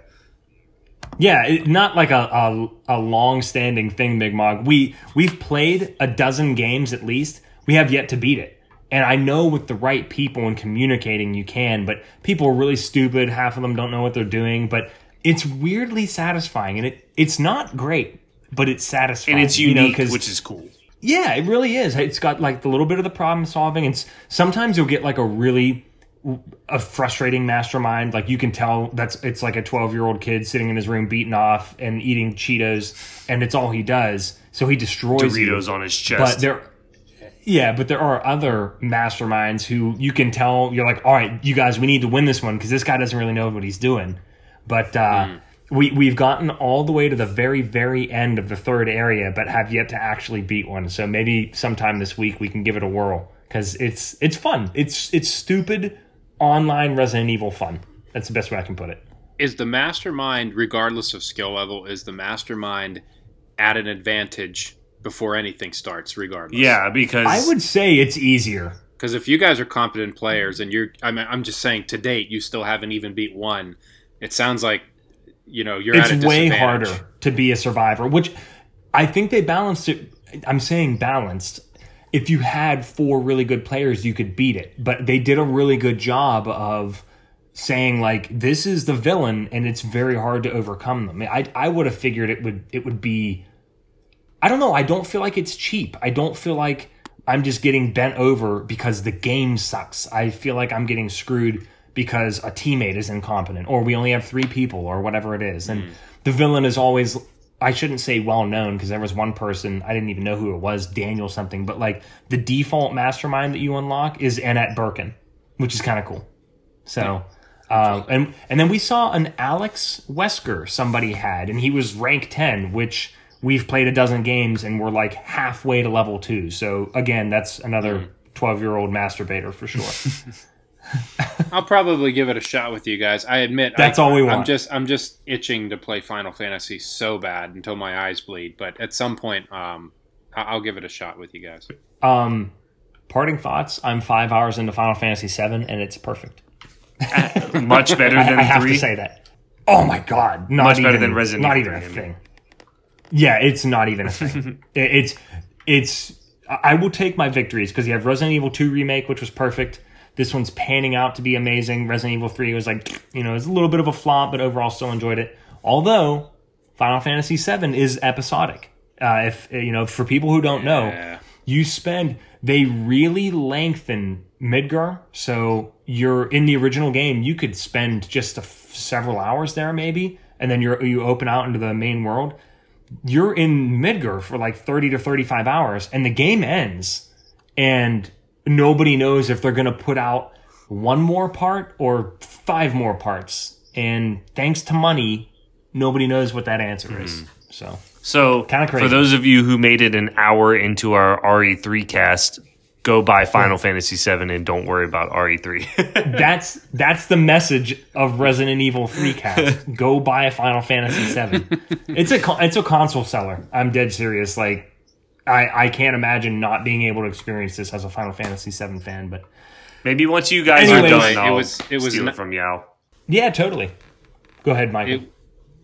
Yeah, it, not like a, a, a long-standing thing, Mi'kmaq. We, we've played a dozen games at least. We have yet to beat it. And I know with the right people and communicating you can, but people are really stupid. Half of them don't know what they're doing, but it's weirdly satisfying. And it it's not great, but it's satisfying. And it's unique, you know, which is cool. Yeah, it really is. It's got like the little bit of the problem solving. And sometimes you'll get like a really a frustrating mastermind. Like you can tell that's it's like a twelve-year-old kid sitting in his room beating off and eating Cheetos. And it's all he does. So he destroys Doritos you, on his chest. But there. Yeah, but there are other masterminds who you can tell, you're like, all right, you guys, we need to win this one because this guy doesn't really know what he's doing. But uh, mm. we, we've gotten all the way to the very, very end of the third area, but have yet to actually beat one. So maybe sometime this week we can give it a whirl because it's it's fun. It's it's stupid online Resident Evil fun. That's the best way I can put it. Is the mastermind, regardless of skill level, is the mastermind at an advantage before anything starts, regardless? Yeah, because I would say it's easier. Because if you guys are competent players, and you're, I mean, I'm just saying, to date, you still haven't even beat one. It sounds like, you know, you're it's at a disadvantage. It's way harder to be a survivor, which I think they balanced it. I'm saying balanced. If you had four really good players, you could beat it. But they did a really good job of saying, like, this is the villain, and it's very hard to overcome them. I I would have figured it would it would be. I don't know. I don't feel like it's cheap. I don't feel like I'm just getting bent over because the game sucks. I feel like I'm getting screwed because a teammate is incompetent, or we only have three people, or whatever it is. And mm. the villain is always, I shouldn't say well known, because there was one person, I didn't even know who it was, Daniel something, but like the default mastermind that you unlock is Annette Birkin, which is kind of cool. So, uh, and, and then we saw an Alex Wesker somebody had, and he was rank ten, which... We've played a dozen games, and we're like halfway to level two. So, again, that's another twelve-year-old masturbator for sure. I'll probably give it a shot with you guys. I admit, that's I, all we want. I'm just, I'm just itching to play Final Fantasy so bad until my eyes bleed. But at some point, um, I'll give it a shot with you guys. Um, parting thoughts. I'm five hours into Final Fantasy seven, and it's perfect. Much better than I, I have three. To say that. Oh, my God. Not Much even, better than Resident Evil. Not even a thing. Yeah, it's not even a thing. it's, it's. I will take my victories, because you have Resident Evil two Remake, which was perfect. This one's panning out to be amazing. Resident Evil three was like, you know, it's a little bit of a flop, but overall still enjoyed it. Although, Final Fantasy seven is episodic. Uh, if you know, for people who don't yeah. know, you spend They really lengthen Midgar, so you're in the original game, you could spend just a f- several hours there maybe, and then you you open out into the main world. You're in Midgar for like thirty to thirty-five hours, and the game ends, and nobody knows if they're going to put out one more part or five more parts. And thanks to money, nobody knows what that answer mm. is. So... So for those of you who made it an hour into our R E three cast, go buy Final yeah. Fantasy seven and don't worry about R E three. that's that's the message of Resident Evil three cast. Go buy Final Fantasy seven. It's a it's a console seller. I'm dead serious. Like I, I can't imagine not being able to experience this as a Final Fantasy seven fan. But maybe once you guys anyways, are done, I'll it was it was steal n- it from Yao. Yeah, totally. Go ahead, Michael. It,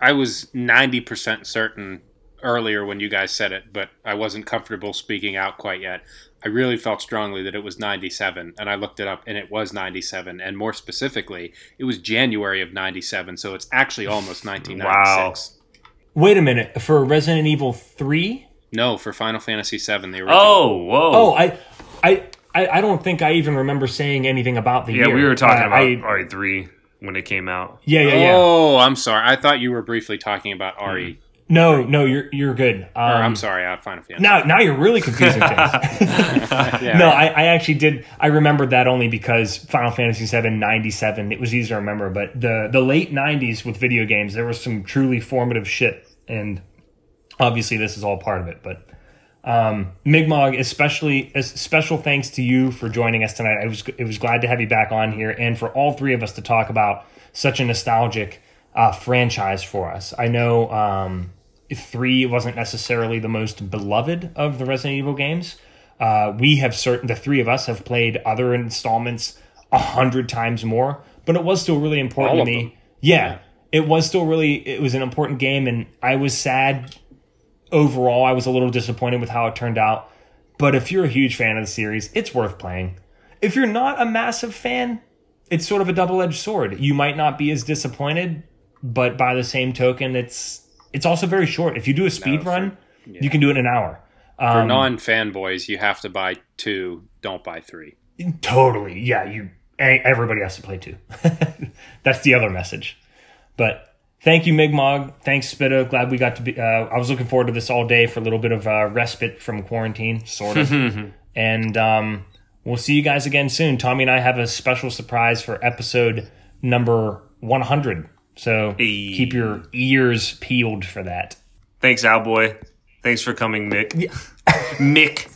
I was ninety percent certain earlier when you guys said it, but I wasn't comfortable speaking out quite yet. I really felt strongly that it was ninety-seven, and I looked it up, and it was ninety-seven, and more specifically, it was January of ninety-seven, so it's actually almost nineteen ninety-six. Wow. Wait a minute, for Resident Evil three? No, for Final Fantasy seven, the original. Oh, whoa. Oh, I I, I don't think I even remember saying anything about the yeah, year. Yeah, we were talking uh, about I, R E three when it came out. Yeah, yeah, yeah. Oh, I'm sorry. I thought you were briefly talking about R E. Mm-hmm. No, no, you're you're good. Um, or I'm sorry, I Final Fantasy. Now, now you're really confusing things. yeah, no, I, I actually did. I remembered that only because Final Fantasy seven, ninety-seven, it was easy to remember. But the, the late nineties with video games, there was some truly formative shit. And obviously this is all part of it. But um, Mi'kmaq, especially, special thanks to you for joining us tonight. I was, it was glad to have you back on here and for all three of us to talk about such a nostalgic uh, franchise for us. I know... Um, Three wasn't necessarily the most beloved of the Resident Evil games. Uh, we have certain the three of us have played other installments a hundred times more, but it was still really important to me. Yeah, yeah, it was still really it was an important game, and I was sad overall. I was a little disappointed with how it turned out. But if you're a huge fan of the series, it's worth playing. If you're not a massive fan, it's sort of a double-edged sword. You might not be as disappointed, but by the same token, it's It's also very short. If you do a speed no, for, run, yeah. you can do it in an hour. Um, for non-fanboys, you have to buy two. Don't buy three. Totally. Yeah, you. Everybody has to play two. That's the other message. But thank you, Mi'kmaq. Thanks, Spitta. Glad we got to be... Uh, I was looking forward to this all day for a little bit of uh, respite from quarantine, sort of. and um, we'll see you guys again soon. Tommy and I have a special surprise for episode number one hundred. So hey. Keep your ears peeled for that. Thanks, Owlboy. Thanks for coming, Mick. Yeah. Mick.